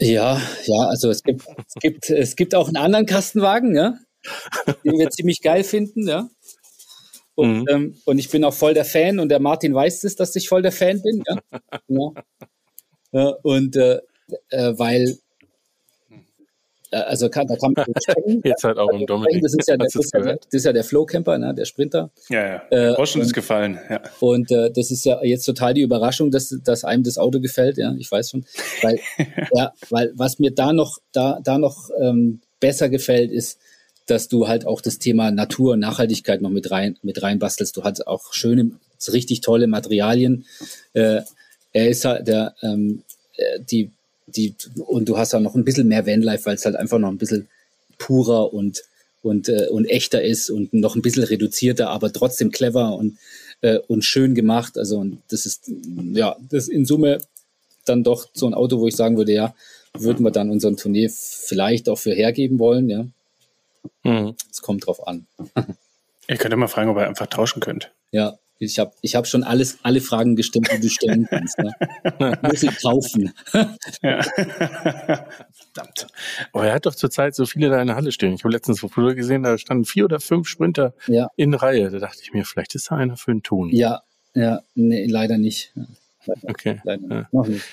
Ja, also es gibt auch einen anderen Kastenwagen, ja, den wir ziemlich geil finden, ja. Und ich bin auch voll der Fan und der Martin weiß es, dass ich voll der Fan bin, ja. Ja, und weil da kann man jetzt halt auch um Dominik. Das ist ja der Flow-Camper, ne, der Sprinter. Ja, ja. Porsche ist gefallen. Ja. Und das ist ja jetzt total die Überraschung, dass einem das Auto gefällt. Ja, ich weiß schon. Weil ja, weil was mir da noch besser gefällt, ist, dass du halt auch das Thema Natur und Nachhaltigkeit noch mit rein bastelst. Du hast auch schöne, richtig tolle Materialien. Er ist halt und du hast ja noch ein bisschen mehr Vanlife, weil es halt einfach noch ein bisschen purer und echter ist und noch ein bisschen reduzierter, aber trotzdem clever und schön gemacht. Also, und das ist, ja, das in Summe dann doch so ein Auto, wo ich sagen würde, ja, würden wir dann unseren Tournee vielleicht auch für hergeben wollen, ja. Es kommt drauf an. Ihr könnt immer fragen, ob ihr einfach tauschen könnt. Ja. Ich hab schon alle Fragen gestellt, die du stellen kannst. Ne? Muss ich kaufen. Ja. Verdammt. Aber er hat doch zurzeit so viele da in der Halle stehen. Ich habe letztens vor Früher gesehen, da standen 4 oder 5 Sprinter in Reihe. Da dachte ich mir, vielleicht ist da einer für den Ton. Ja, nee, leider nicht. Okay. Leider nicht. Ja. Noch nicht.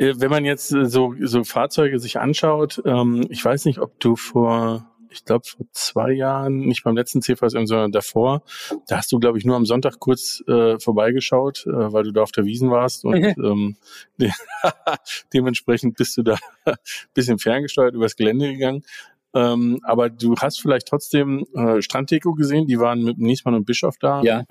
Wenn man jetzt so Fahrzeuge sich anschaut, ich weiß nicht, ob du vor 2 Jahren, nicht beim letzten CVSM, sondern davor, da hast du, glaube ich, nur am Sonntag kurz vorbeigeschaut, weil du da auf der Wiesn warst und dementsprechend bist du da ein bisschen ferngesteuert übers Gelände gegangen. Aber du hast vielleicht trotzdem Stranddeko gesehen, die waren mit Niesmann und Bischof da. Ja.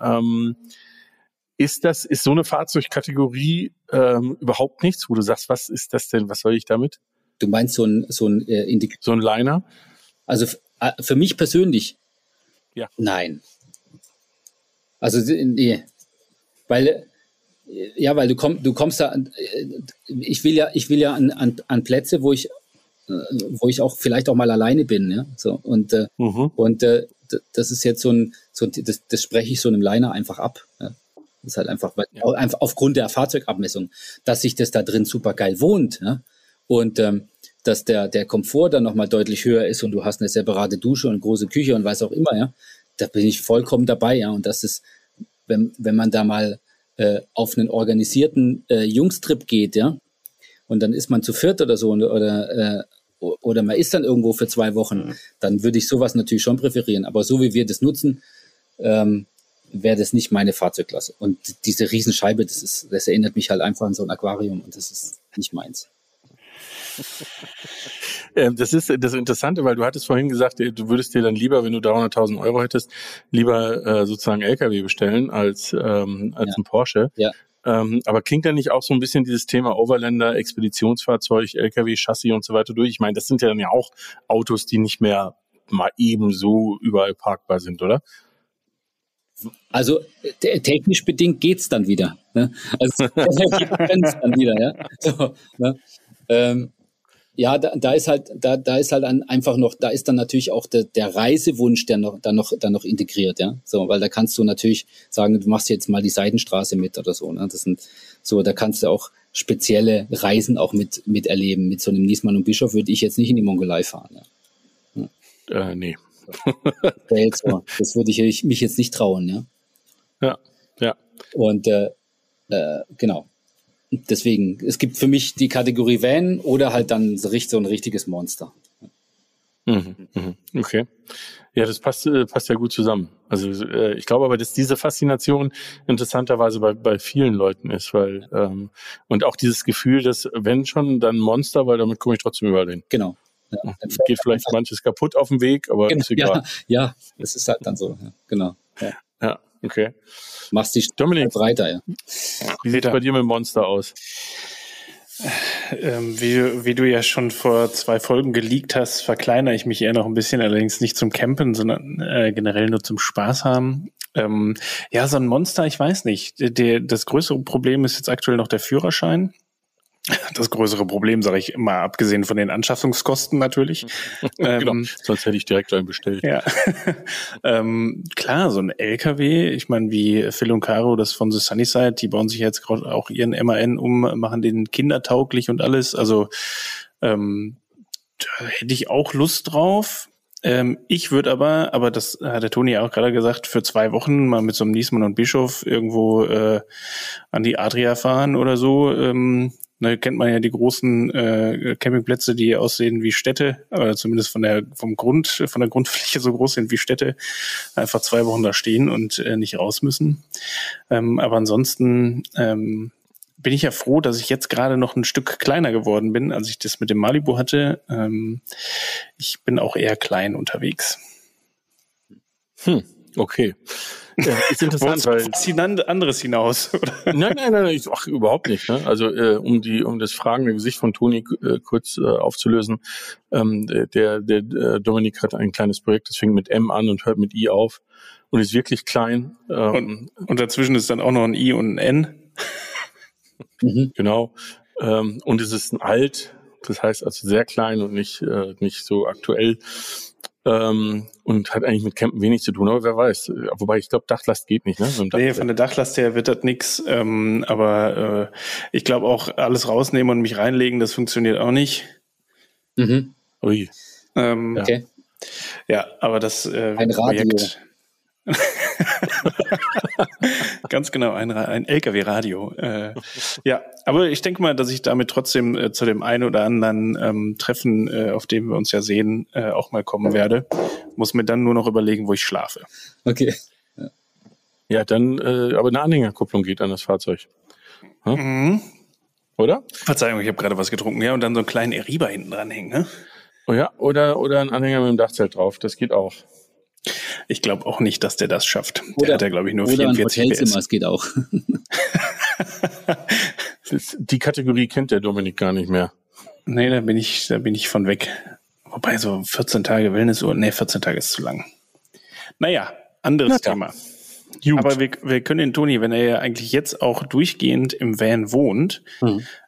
Ist so eine Fahrzeugkategorie überhaupt nichts, wo du sagst, was ist das denn, was soll ich damit? Du meinst so ein Liner? Also für mich persönlich? Ja. Nein. Also nee. Weil du kommst da, ich will ja an Plätze, wo ich auch vielleicht auch mal alleine bin, ja? So und das ist jetzt das spreche ich so einem Liner einfach ab. Ja? Das ist halt einfach, aufgrund der Fahrzeugabmessung, dass sich das da drin super geil wohnt, ja? Und dass der Komfort dann nochmal deutlich höher ist und du hast eine separate Dusche und große Küche und was auch immer, ja, da bin ich vollkommen dabei, ja, und das ist, wenn man da mal auf einen organisierten Jungstrip geht, ja, und dann ist man zu viert oder so oder man ist dann irgendwo für 2 Wochen, dann würde ich sowas natürlich schon präferieren, aber so wie wir das nutzen, wäre das nicht meine Fahrzeugklasse. Und diese Riesenscheibe, das erinnert mich halt einfach an so ein Aquarium und das ist nicht meins. Das ist das Interessante, weil du hattest vorhin gesagt, du würdest dir dann lieber, wenn du 300.000 Euro hättest, lieber sozusagen LKW bestellen als ja. Ein Porsche. Ja. Aber klingt da nicht auch so ein bisschen dieses Thema Overlander, Expeditionsfahrzeug, LKW, Chassis und so weiter durch? Ich meine, das sind ja dann ja auch Autos, die nicht mehr mal eben so überall parkbar sind, oder? Also technisch bedingt geht's dann wieder. Ne? Also dann wieder, ja. So, ne? Ja, da ist dann natürlich auch der Reisewunsch, der noch integriert, ja. So, weil da kannst du natürlich sagen, du machst jetzt mal die Seidenstraße mit oder so, ne? Das sind so, da kannst du auch spezielle Reisen auch mit erleben. Mit so einem Niesmann und Bischof würde ich jetzt nicht in die Mongolei fahren, ja? Ja. Nee. So, das würde ich mich jetzt nicht trauen, ja. Ja, ja. Und, genau. Deswegen, es gibt für mich die Kategorie Van oder halt dann so ein richtiges Monster. Okay. Ja, das passt ja gut zusammen. Also ich glaube aber, dass diese Faszination interessanterweise bei vielen Leuten ist, weil und auch dieses Gefühl, dass wenn schon, dann Monster, weil damit komme ich trotzdem überall hin. Genau. Ja, geht vielleicht manches kaputt auf dem Weg, aber genau, ist egal. Ja, das ist halt dann so. Ja, genau. Ja. Ja. Okay. Machst dich breiter, ja. Wie sieht es bei dir mit dem Monster aus? Wie du ja schon vor 2 Folgen geleakt hast, verkleinere ich mich eher noch ein bisschen, allerdings nicht zum Campen, sondern generell nur zum Spaß haben. Ja, so ein Monster, ich weiß nicht. Das größere Problem ist jetzt aktuell noch der Führerschein. Das größere Problem, sage ich immer, abgesehen von den Anschaffungskosten natürlich. Genau, sonst hätte ich direkt einen bestellt. Ja. Klar, so ein LKW, ich meine, wie Phil und Caro das von The Sunnyside, die bauen sich jetzt gerade auch ihren MAN um, machen den kindertauglich und alles. Also da hätte ich auch Lust drauf. Ich würde aber das hat der Toni ja auch gerade gesagt, für 2 Wochen mal mit so einem Niesmann und Bischof irgendwo an die Adria fahren oder so. Ne, kennt man ja die großen Campingplätze, die aussehen wie Städte, oder zumindest von der Grundfläche so groß sind wie Städte, einfach 2 Wochen da stehen und nicht raus müssen. Aber ansonsten bin ich ja froh, dass ich jetzt gerade noch ein Stück kleiner geworden bin, als ich das mit dem Malibu hatte. Ich bin auch eher klein unterwegs. Okay. Ja, ist interessant, weil anderes hinaus, oder? Nein, überhaupt nicht. Ne? Also um das fragende Gesicht von Toni kurz aufzulösen, der Dominik hat ein kleines Projekt, das fängt mit M an und hört mit I auf und ist wirklich klein. Und dazwischen ist dann auch noch ein I und ein N. Mhm. Genau. Und es ist ein Alt, das heißt also sehr klein und nicht so aktuell. Und hat eigentlich mit Campen wenig zu tun, aber wer weiß. Wobei, ich glaube, Dachlast geht nicht, ne? Nee, von der Dachlast her wird das nix. Aber ich glaube auch, alles rausnehmen und mich reinlegen, das funktioniert auch nicht. Mhm. Ui. Okay. Ja, aber das ein Projekt. Radio. Ganz genau, ein LKW-Radio. Ja, aber ich denke mal, dass ich damit trotzdem zu dem einen oder anderen Treffen, auf dem wir uns ja sehen, auch mal kommen werde. Muss mir dann nur noch überlegen, wo ich schlafe. Okay. Ja, dann, aber eine Anhängerkupplung geht an das Fahrzeug. Hm? Mhm. Oder? Verzeihung, ich habe gerade was getrunken. Ja, und dann so einen kleinen Eriba hinten dran hängen, ne? Oh ja, oder ein Anhänger mit dem Dachzelt drauf, das geht auch. Ich glaube auch nicht, dass der das schafft. Der hat ja, glaube ich, nur 44 PS. Oder ein Hotelzimmer, es geht auch. Die Kategorie kennt der Dominik gar nicht mehr. Nee, da bin ich von weg. Wobei so 14 Tage Wellnessuhr, nee, 14 Tage ist zu lang. Naja, anderes Thema. Gut. Aber wir können den Toni, wenn er ja eigentlich jetzt auch durchgehend im Van wohnt,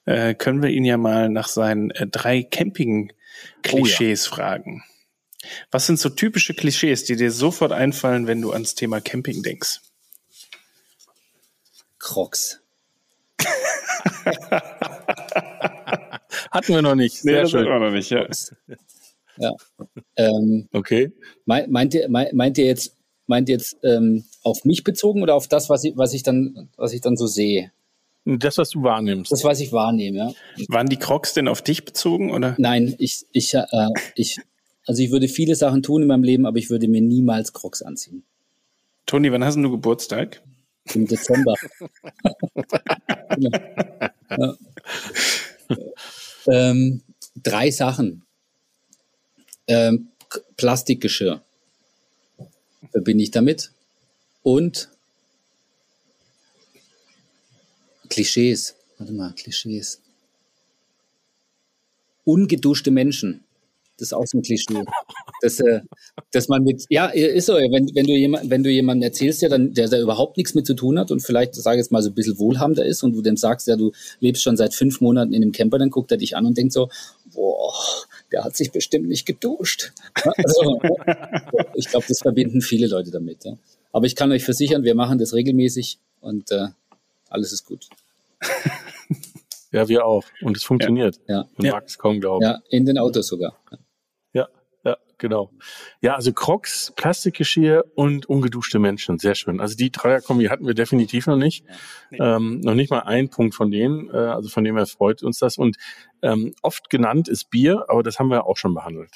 können wir ihn ja mal nach seinen 3 Camping-Klischees fragen. Was sind so typische Klischees, die dir sofort einfallen, wenn du ans Thema Camping denkst? Crocs. Hatten wir noch nicht. Sehr schön. Hatten wir noch nicht, ja. Ja. Okay. Meint ihr jetzt auf mich bezogen oder auf das, was ich dann so sehe? Das, was du wahrnimmst. Das, was ich wahrnehme, ja. Waren die Crocs denn auf dich bezogen, oder? Nein, ich würde viele Sachen tun in meinem Leben, aber ich würde mir niemals Crocs anziehen. Toni, wann hast denn du Geburtstag? Im Dezember. Ja. Drei Sachen. Plastikgeschirr verbinde ich damit und Klischees. Warte mal, Klischees. Ungeduschte Menschen. Das ist auch so ein Klischee. Dass man mit, ja, ist so, wenn du jemandem erzählst, ja, dann, der da überhaupt nichts mit zu tun hat und vielleicht, sage ich jetzt mal, so ein bisschen wohlhabender ist und du dem sagst, ja, du lebst schon seit 5 Monaten in dem Camper, dann guckt er dich an und denkt so, boah, der hat sich bestimmt nicht geduscht. Also, ich glaube, das verbinden viele Leute damit. Ja. Aber ich kann euch versichern, wir machen das regelmäßig und alles ist gut. Ja, wir auch. Und es funktioniert. Ja. Man mag es kaum glauben. Ja, in den Autos sogar. Ja, genau. Ja, also Crocs, Plastikgeschirr und ungeduschte Menschen. Sehr schön. Also die Dreierkombi hatten wir definitiv noch nicht. Nee. Noch nicht mal ein Punkt von denen. Also von dem her freut uns das. Und oft genannt ist Bier, aber das haben wir auch schon behandelt.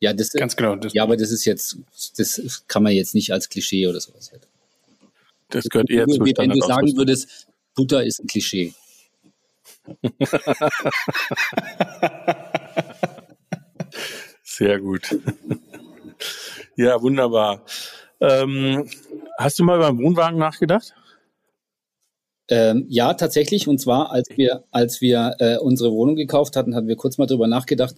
Ja, das ganz genau. Aber das ist jetzt, das kann man jetzt nicht als Klischee oder sowas. Das gehört eher zu Standardausrüstung. Wenn du sagen würdest, Butter ist ein Klischee. Sehr gut. Ja, wunderbar. Hast du mal über den Wohnwagen nachgedacht? Ja, tatsächlich. Und zwar, als wir unsere Wohnung gekauft hatten, hatten wir kurz mal drüber nachgedacht,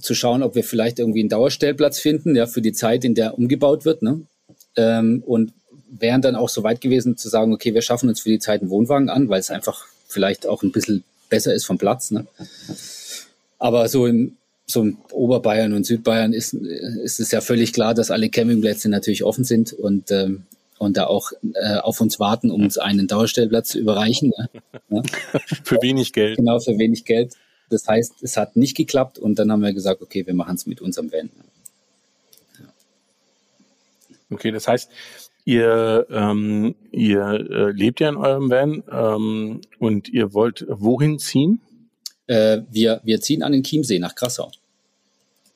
zu schauen, ob wir vielleicht irgendwie einen Dauerstellplatz finden, ja, für die Zeit, in der umgebaut wird, ne? Und wären dann auch so weit gewesen zu sagen, okay, wir schaffen uns für die Zeit einen Wohnwagen an, weil es einfach vielleicht auch ein bisschen besser ist vom Platz. Ne? Aber so im Oberbayern und Südbayern ist es ja völlig klar, dass alle Campingplätze natürlich offen sind und da auch auf uns warten, um uns einen Dauerstellplatz zu überreichen. Ne? Für wenig Geld. Genau, für wenig Geld. Das heißt, es hat nicht geklappt und dann haben wir gesagt, okay, wir machen es mit unserem Van. Ja. Okay, das heißt... Ihr lebt ja in eurem Van und ihr wollt wohin ziehen? Wir ziehen an den Chiemsee nach Grassau.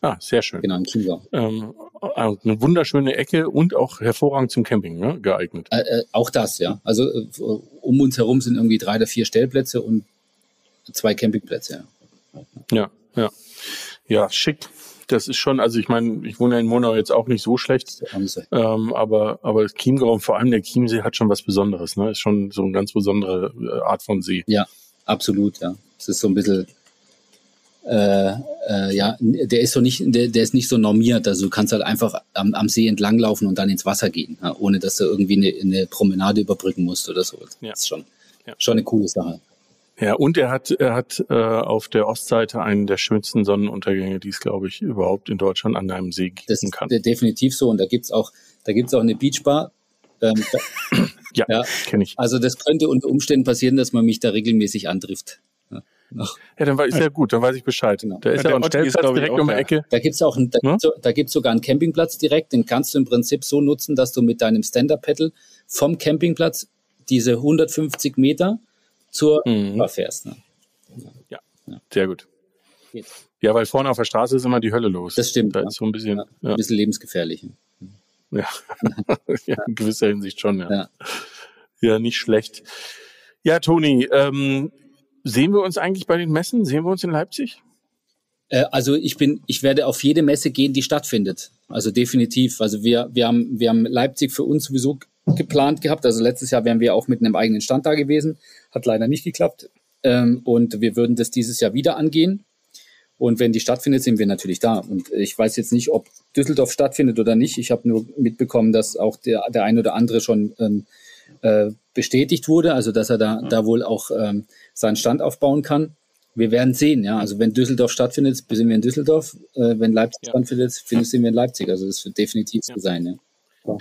Ah, sehr schön. Genau, in Chiemgau. Eine wunderschöne Ecke und auch hervorragend zum Camping, ne, geeignet. Auch das, ja. Also um uns herum sind irgendwie 3 oder 4 Stellplätze und 2 Campingplätze. Ja. Ja, schick. Das ist schon, also ich meine, ich wohne ja in Monau jetzt auch nicht so schlecht, aber das Chiemgau und vor allem der Chiemsee hat schon was Besonderes, ne? Ist schon so eine ganz besondere Art von See. Ja, absolut, ja. Es ist so ein bisschen, der ist nicht so normiert, also du kannst halt einfach am See entlanglaufen und dann ins Wasser gehen, ja? Ohne dass du irgendwie eine Promenade überbrücken musst oder so. Ja. Das ist schon eine coole Sache. Ja, und er hat auf der Ostseite einen der schönsten Sonnenuntergänge, die es, glaube ich, überhaupt in Deutschland an einem See geben kann. Das ist definitiv so. Und da gibt's auch eine Beachbar. Ja, kenne ich. Also das könnte unter Umständen passieren, dass man mich da regelmäßig antrifft. Ja, dann ist ja gut, dann weiß ich Bescheid. Genau. Da ist ja auch ein Stellplatz direkt um die Ecke. Da gibt's sogar einen Campingplatz direkt. Den kannst du im Prinzip so nutzen, dass du mit deinem Stand-Up-Paddle vom Campingplatz diese 150 Meter zur Bar fährst. Ne? Ja, sehr gut. Geht's. Ja, weil vorne auf der Straße ist immer die Hölle los. Das stimmt. Da ist so ein bisschen, ein bisschen lebensgefährlich. Ja. Ja, in gewisser Hinsicht schon. Ja, nicht schlecht. Ja, Toni, sehen wir uns eigentlich bei den Messen? Sehen wir uns in Leipzig? Also ich werde auf jede Messe gehen, die stattfindet. Also definitiv. Also wir haben Leipzig für uns sowieso geplant gehabt. Also letztes Jahr wären wir auch mit einem eigenen Stand da gewesen. Hat leider nicht geklappt. Und wir würden das dieses Jahr wieder angehen. Und wenn die stattfindet, sind wir natürlich da. Und ich weiß jetzt nicht, ob Düsseldorf stattfindet oder nicht. Ich habe nur mitbekommen, dass auch der ein oder andere schon bestätigt wurde. Also, dass er da wohl auch seinen Stand aufbauen kann. Wir werden sehen, ja. Also, wenn Düsseldorf stattfindet, sind wir in Düsseldorf. Wenn Leipzig stattfindet, sind wir in Leipzig. Also, das wird definitiv so sein, ja.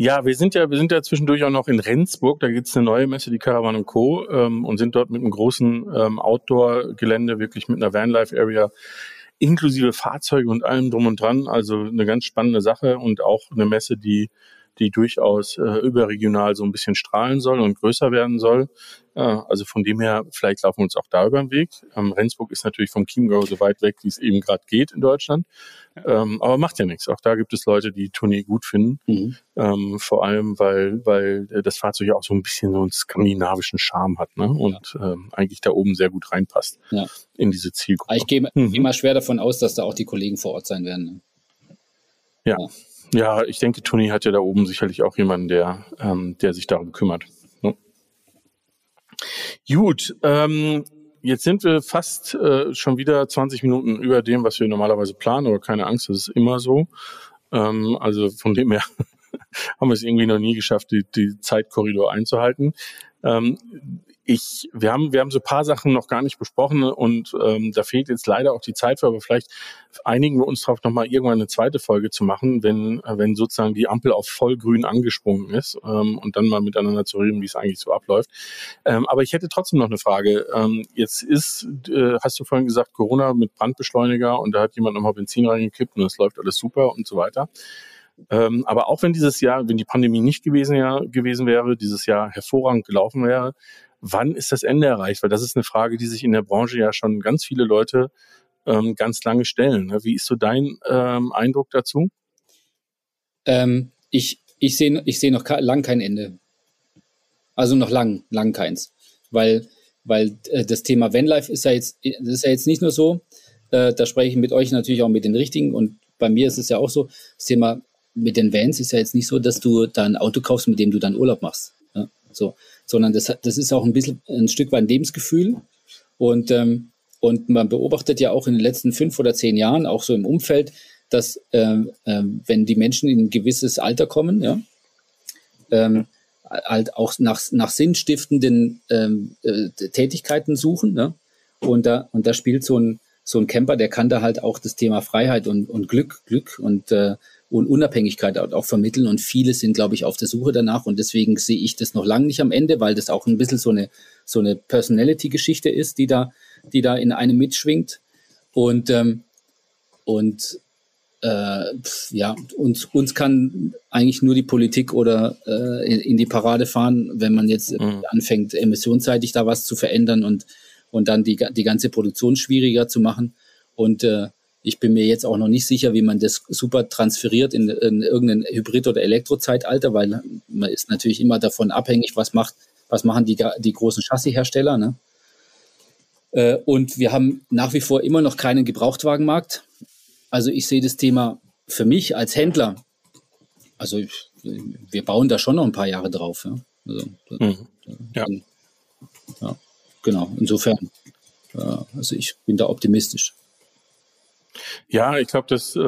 Ja, wir sind ja zwischendurch auch noch in Rendsburg. Da gibt's eine neue Messe, die Caravan & Co. Und sind dort mit einem großen Outdoor-Gelände, wirklich mit einer Vanlife-Area, inklusive Fahrzeuge und allem drum und dran. Also eine ganz spannende Sache und auch eine Messe, die die durchaus überregional so ein bisschen strahlen soll und größer werden soll. Also von dem her, vielleicht laufen wir uns auch da über den Weg. Rendsburg ist natürlich vom Chiemgau so weit weg, wie es eben gerade geht in Deutschland. Aber macht ja nichts. Auch da gibt es Leute, die Tournee gut finden. Mhm. Vor allem, weil das Fahrzeug ja auch so ein bisschen so einen skandinavischen Charme hat, ne? Und eigentlich da oben sehr gut reinpasst in diese Zielgruppe. Aber ich gehe mal schwer davon aus, dass da auch die Kollegen vor Ort sein werden. Ne? Ja, ich denke, Toni hat ja da oben sicherlich auch jemanden, der sich darum kümmert. Ne? Gut, jetzt sind wir fast schon wieder 20 Minuten über dem, was wir normalerweise planen, aber keine Angst, das ist immer so. Also von dem her haben wir es irgendwie noch nie geschafft, die Zeitkorridor einzuhalten. Wir haben so ein paar Sachen noch gar nicht besprochen und da fehlt jetzt leider auch die Zeit für, aber vielleicht einigen wir uns darauf, nochmal irgendwann eine zweite Folge zu machen, wenn sozusagen die Ampel auf vollgrün angesprungen ist und dann mal miteinander zu reden, wie es eigentlich so abläuft. Aber ich hätte trotzdem noch eine Frage. Jetzt hast du vorhin gesagt, Corona mit Brandbeschleuniger und da hat jemand nochmal Benzin reingekippt und das läuft alles super und so weiter. Aber auch wenn die Pandemie nicht gewesen wäre, dieses Jahr hervorragend gelaufen wäre, wann ist das Ende erreicht? Weil das ist eine Frage, die sich in der Branche ja schon ganz viele Leute ganz lange stellen. Wie ist so dein Eindruck dazu? Ich sehe noch lang kein Ende. Also noch lang keins. Weil das Thema Vanlife ist ja jetzt nicht nur so. Da spreche ich mit euch natürlich auch mit den Richtigen und bei mir ist es ja auch so, das Thema mit den Vans ist ja jetzt nicht so, dass du da ein Auto kaufst, mit dem du dann Urlaub machst. Ja, so. Sondern das ist auch ein Stück weit ein Lebensgefühl. Und man beobachtet ja auch in den letzten 5 oder 10 Jahren, auch so im Umfeld, dass wenn die Menschen in ein gewisses Alter kommen, halt auch nach sinnstiftenden Tätigkeiten suchen. Ja? Und da spielt so ein Camper, der kann da halt auch das Thema Freiheit und Glück und Unabhängigkeit auch vermitteln. Und viele sind, glaube ich, auf der Suche danach. Und deswegen sehe ich das noch lange nicht am Ende, weil das auch ein bisschen so eine Personality-Geschichte ist, die da in einem mitschwingt. Uns kann eigentlich nur die Politik oder in die Parade fahren, wenn man jetzt anfängt, emissionsseitig da was zu verändern und dann die ganze Produktion schwieriger zu machen. Und ich bin mir jetzt auch noch nicht sicher, wie man das super transferiert in irgendein Hybrid- oder Elektrozeitalter, weil man ist natürlich immer davon abhängig, was machen die großen Chassishersteller. Ne? Und wir haben nach wie vor immer noch keinen Gebrauchtwagenmarkt. Also ich sehe das Thema für mich als Händler, also wir bauen da schon noch ein paar Jahre drauf. Ja? Ja. Genau, insofern. Also ich bin da optimistisch. Ja, ich glaube, dass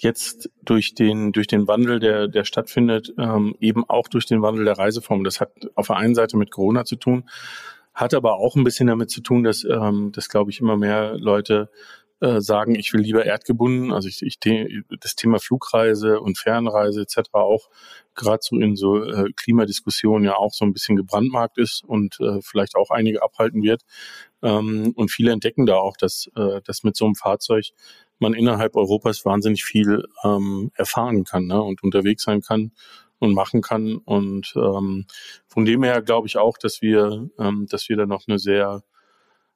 jetzt durch den Wandel, der stattfindet, eben auch durch den Wandel der Reiseform, das hat auf der einen Seite mit Corona zu tun, hat aber auch ein bisschen damit zu tun, dass glaube ich, immer mehr Leute sagen, ich will lieber erdgebunden, also das Thema Flugreise und Fernreise etc. auch gerade so in so Klimadiskussionen ja auch so ein bisschen gebrandmarkt ist und vielleicht auch einige abhalten wird. Und viele entdecken da auch, dass mit so einem Fahrzeug man innerhalb Europas wahnsinnig viel erfahren kann, ne? Und unterwegs sein kann und machen kann. Und von dem her glaube ich auch, dass wir da noch eine sehr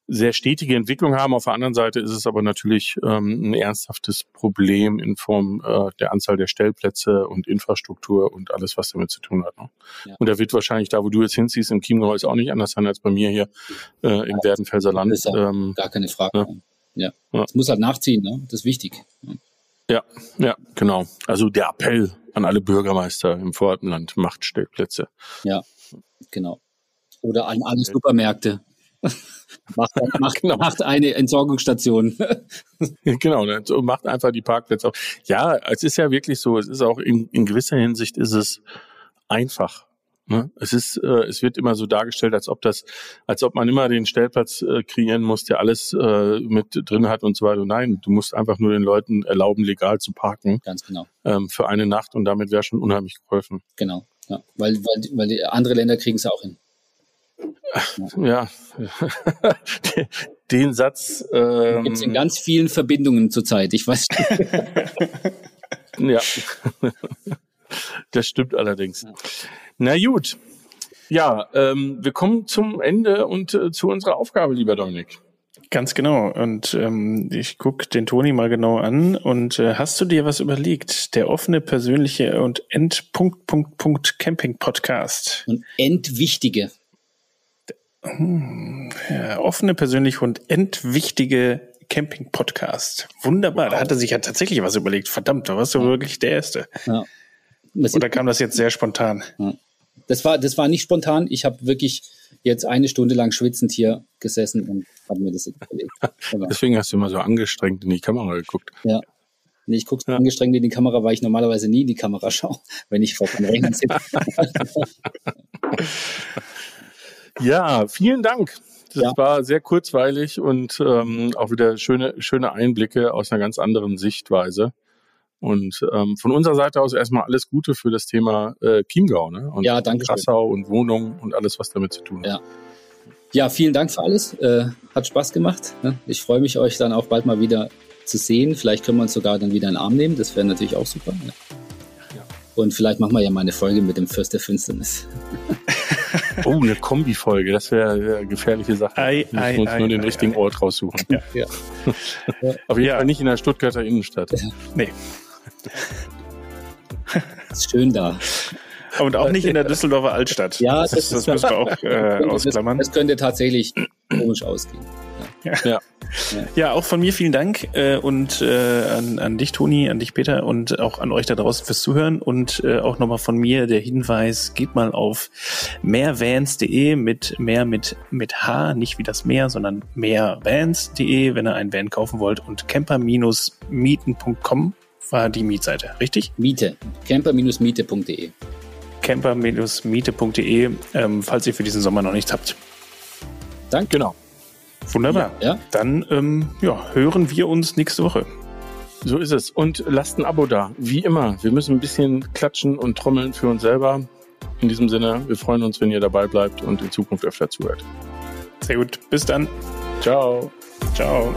sehr stetige Entwicklung haben. Auf der anderen Seite ist es aber natürlich ein ernsthaftes Problem in Form der Anzahl der Stellplätze und Infrastruktur und alles, was damit zu tun hat. Ne? Ja. Und da wird wahrscheinlich da, wo du jetzt hinziehst, im Chiemgau ist auch nicht anders sein als bei mir hier im Werdenfelser Land. Das ist gar keine Frage. Ne? Ja. Das muss halt nachziehen, ne? Das ist wichtig. Ja, genau. Also der Appell an alle Bürgermeister im Voralpenland, macht Stellplätze. Ja, genau. Oder an alle Supermärkte. Macht eine Entsorgungsstation. Genau, macht einfach die Parkplätze auf. Ja, es ist ja wirklich so, es ist auch in gewisser Hinsicht ist es einfach. Ne? Es wird immer so dargestellt, als ob man immer den Stellplatz kreieren muss, der alles mit drin hat und so weiter. Nein, du musst einfach nur den Leuten erlauben, legal zu parken. Ganz genau. Für eine Nacht und damit wäre schon unheimlich geholfen. Genau, ja. Weil andere Länder kriegen es auch hin. Ja, den Satz. Gibt es in ganz vielen Verbindungen zurzeit, ich weiß nicht. Ja, das stimmt allerdings. Ja. Na gut, ja, wir kommen zum Ende und zu unserer Aufgabe, lieber Dominik. Ganz genau. Und ich gucke den Toni mal genau an. Und hast du dir was überlegt? Der offene, persönliche und End-Punkt-Punkt-Punkt-Camping-Podcast. Und endwichtige. Ja, offene, persönliche und endwichtige Camping-Podcast. Wunderbar. Wow. Da hatte sich ja tatsächlich was überlegt. Verdammt, da warst du wirklich der Erste. Ja. Oder kam das jetzt sehr spontan? Ja. Das war nicht spontan. Ich habe wirklich jetzt eine Stunde lang schwitzend hier gesessen und habe mir das jetzt überlegt. Genau. Deswegen hast du immer so angestrengt in die Kamera geguckt. Ja. Nee, ich gucke so angestrengt in die Kamera, weil ich normalerweise nie in die Kamera schaue, wenn ich vor dem Regen sitze. Ja, vielen Dank. Das war sehr kurzweilig und auch wieder schöne Einblicke aus einer ganz anderen Sichtweise. Und von unserer Seite aus erstmal alles Gute für das Thema Chiemgau, ne? Und ja, danke schön. Kassau und Wohnungen und alles, was damit zu tun hat. Ja, ja, vielen Dank für alles. Hat Spaß gemacht. Ne? Ich freue mich, euch dann auch bald mal wieder zu sehen. Vielleicht können wir uns sogar dann wieder in den Arm nehmen. Das wäre natürlich auch super. Ne? Ja. Und vielleicht machen wir ja mal eine Folge mit dem Fürst der Finsternis. Oh, eine Kombi-Folge. Das wäre eine gefährliche Sache. Wir müssen uns nur den richtigen Ort raussuchen. Ja. Ja. Auf jeden Fall nicht in der Stuttgarter Innenstadt. Ja. Nee. Ist schön da. Und auch nicht in der Düsseldorfer Altstadt. Ja, das müssen wir auch ausklammern. Das könnte tatsächlich komisch ausgehen. Ja, auch von mir vielen Dank und an dich, Toni, an dich, Peter und auch an euch da draußen fürs Zuhören und auch nochmal von mir der Hinweis, geht mal auf mehrvans.de mit H, nicht wie das Meer, sondern mehrvans.de, wenn ihr einen Van kaufen wollt und camper-mieten.com war die Mietseite, richtig? Miete. Camper-miete.de. Camper-miete.de, falls ihr für diesen Sommer noch nichts habt. Danke. Genau. Wunderbar. Ja. Dann hören wir uns nächste Woche. So ist es. Und lasst ein Abo da, wie immer. Wir müssen ein bisschen klatschen und trommeln für uns selber. In diesem Sinne, wir freuen uns, wenn ihr dabei bleibt und in Zukunft öfter zuhört. Sehr gut. Bis dann. Ciao. Ciao.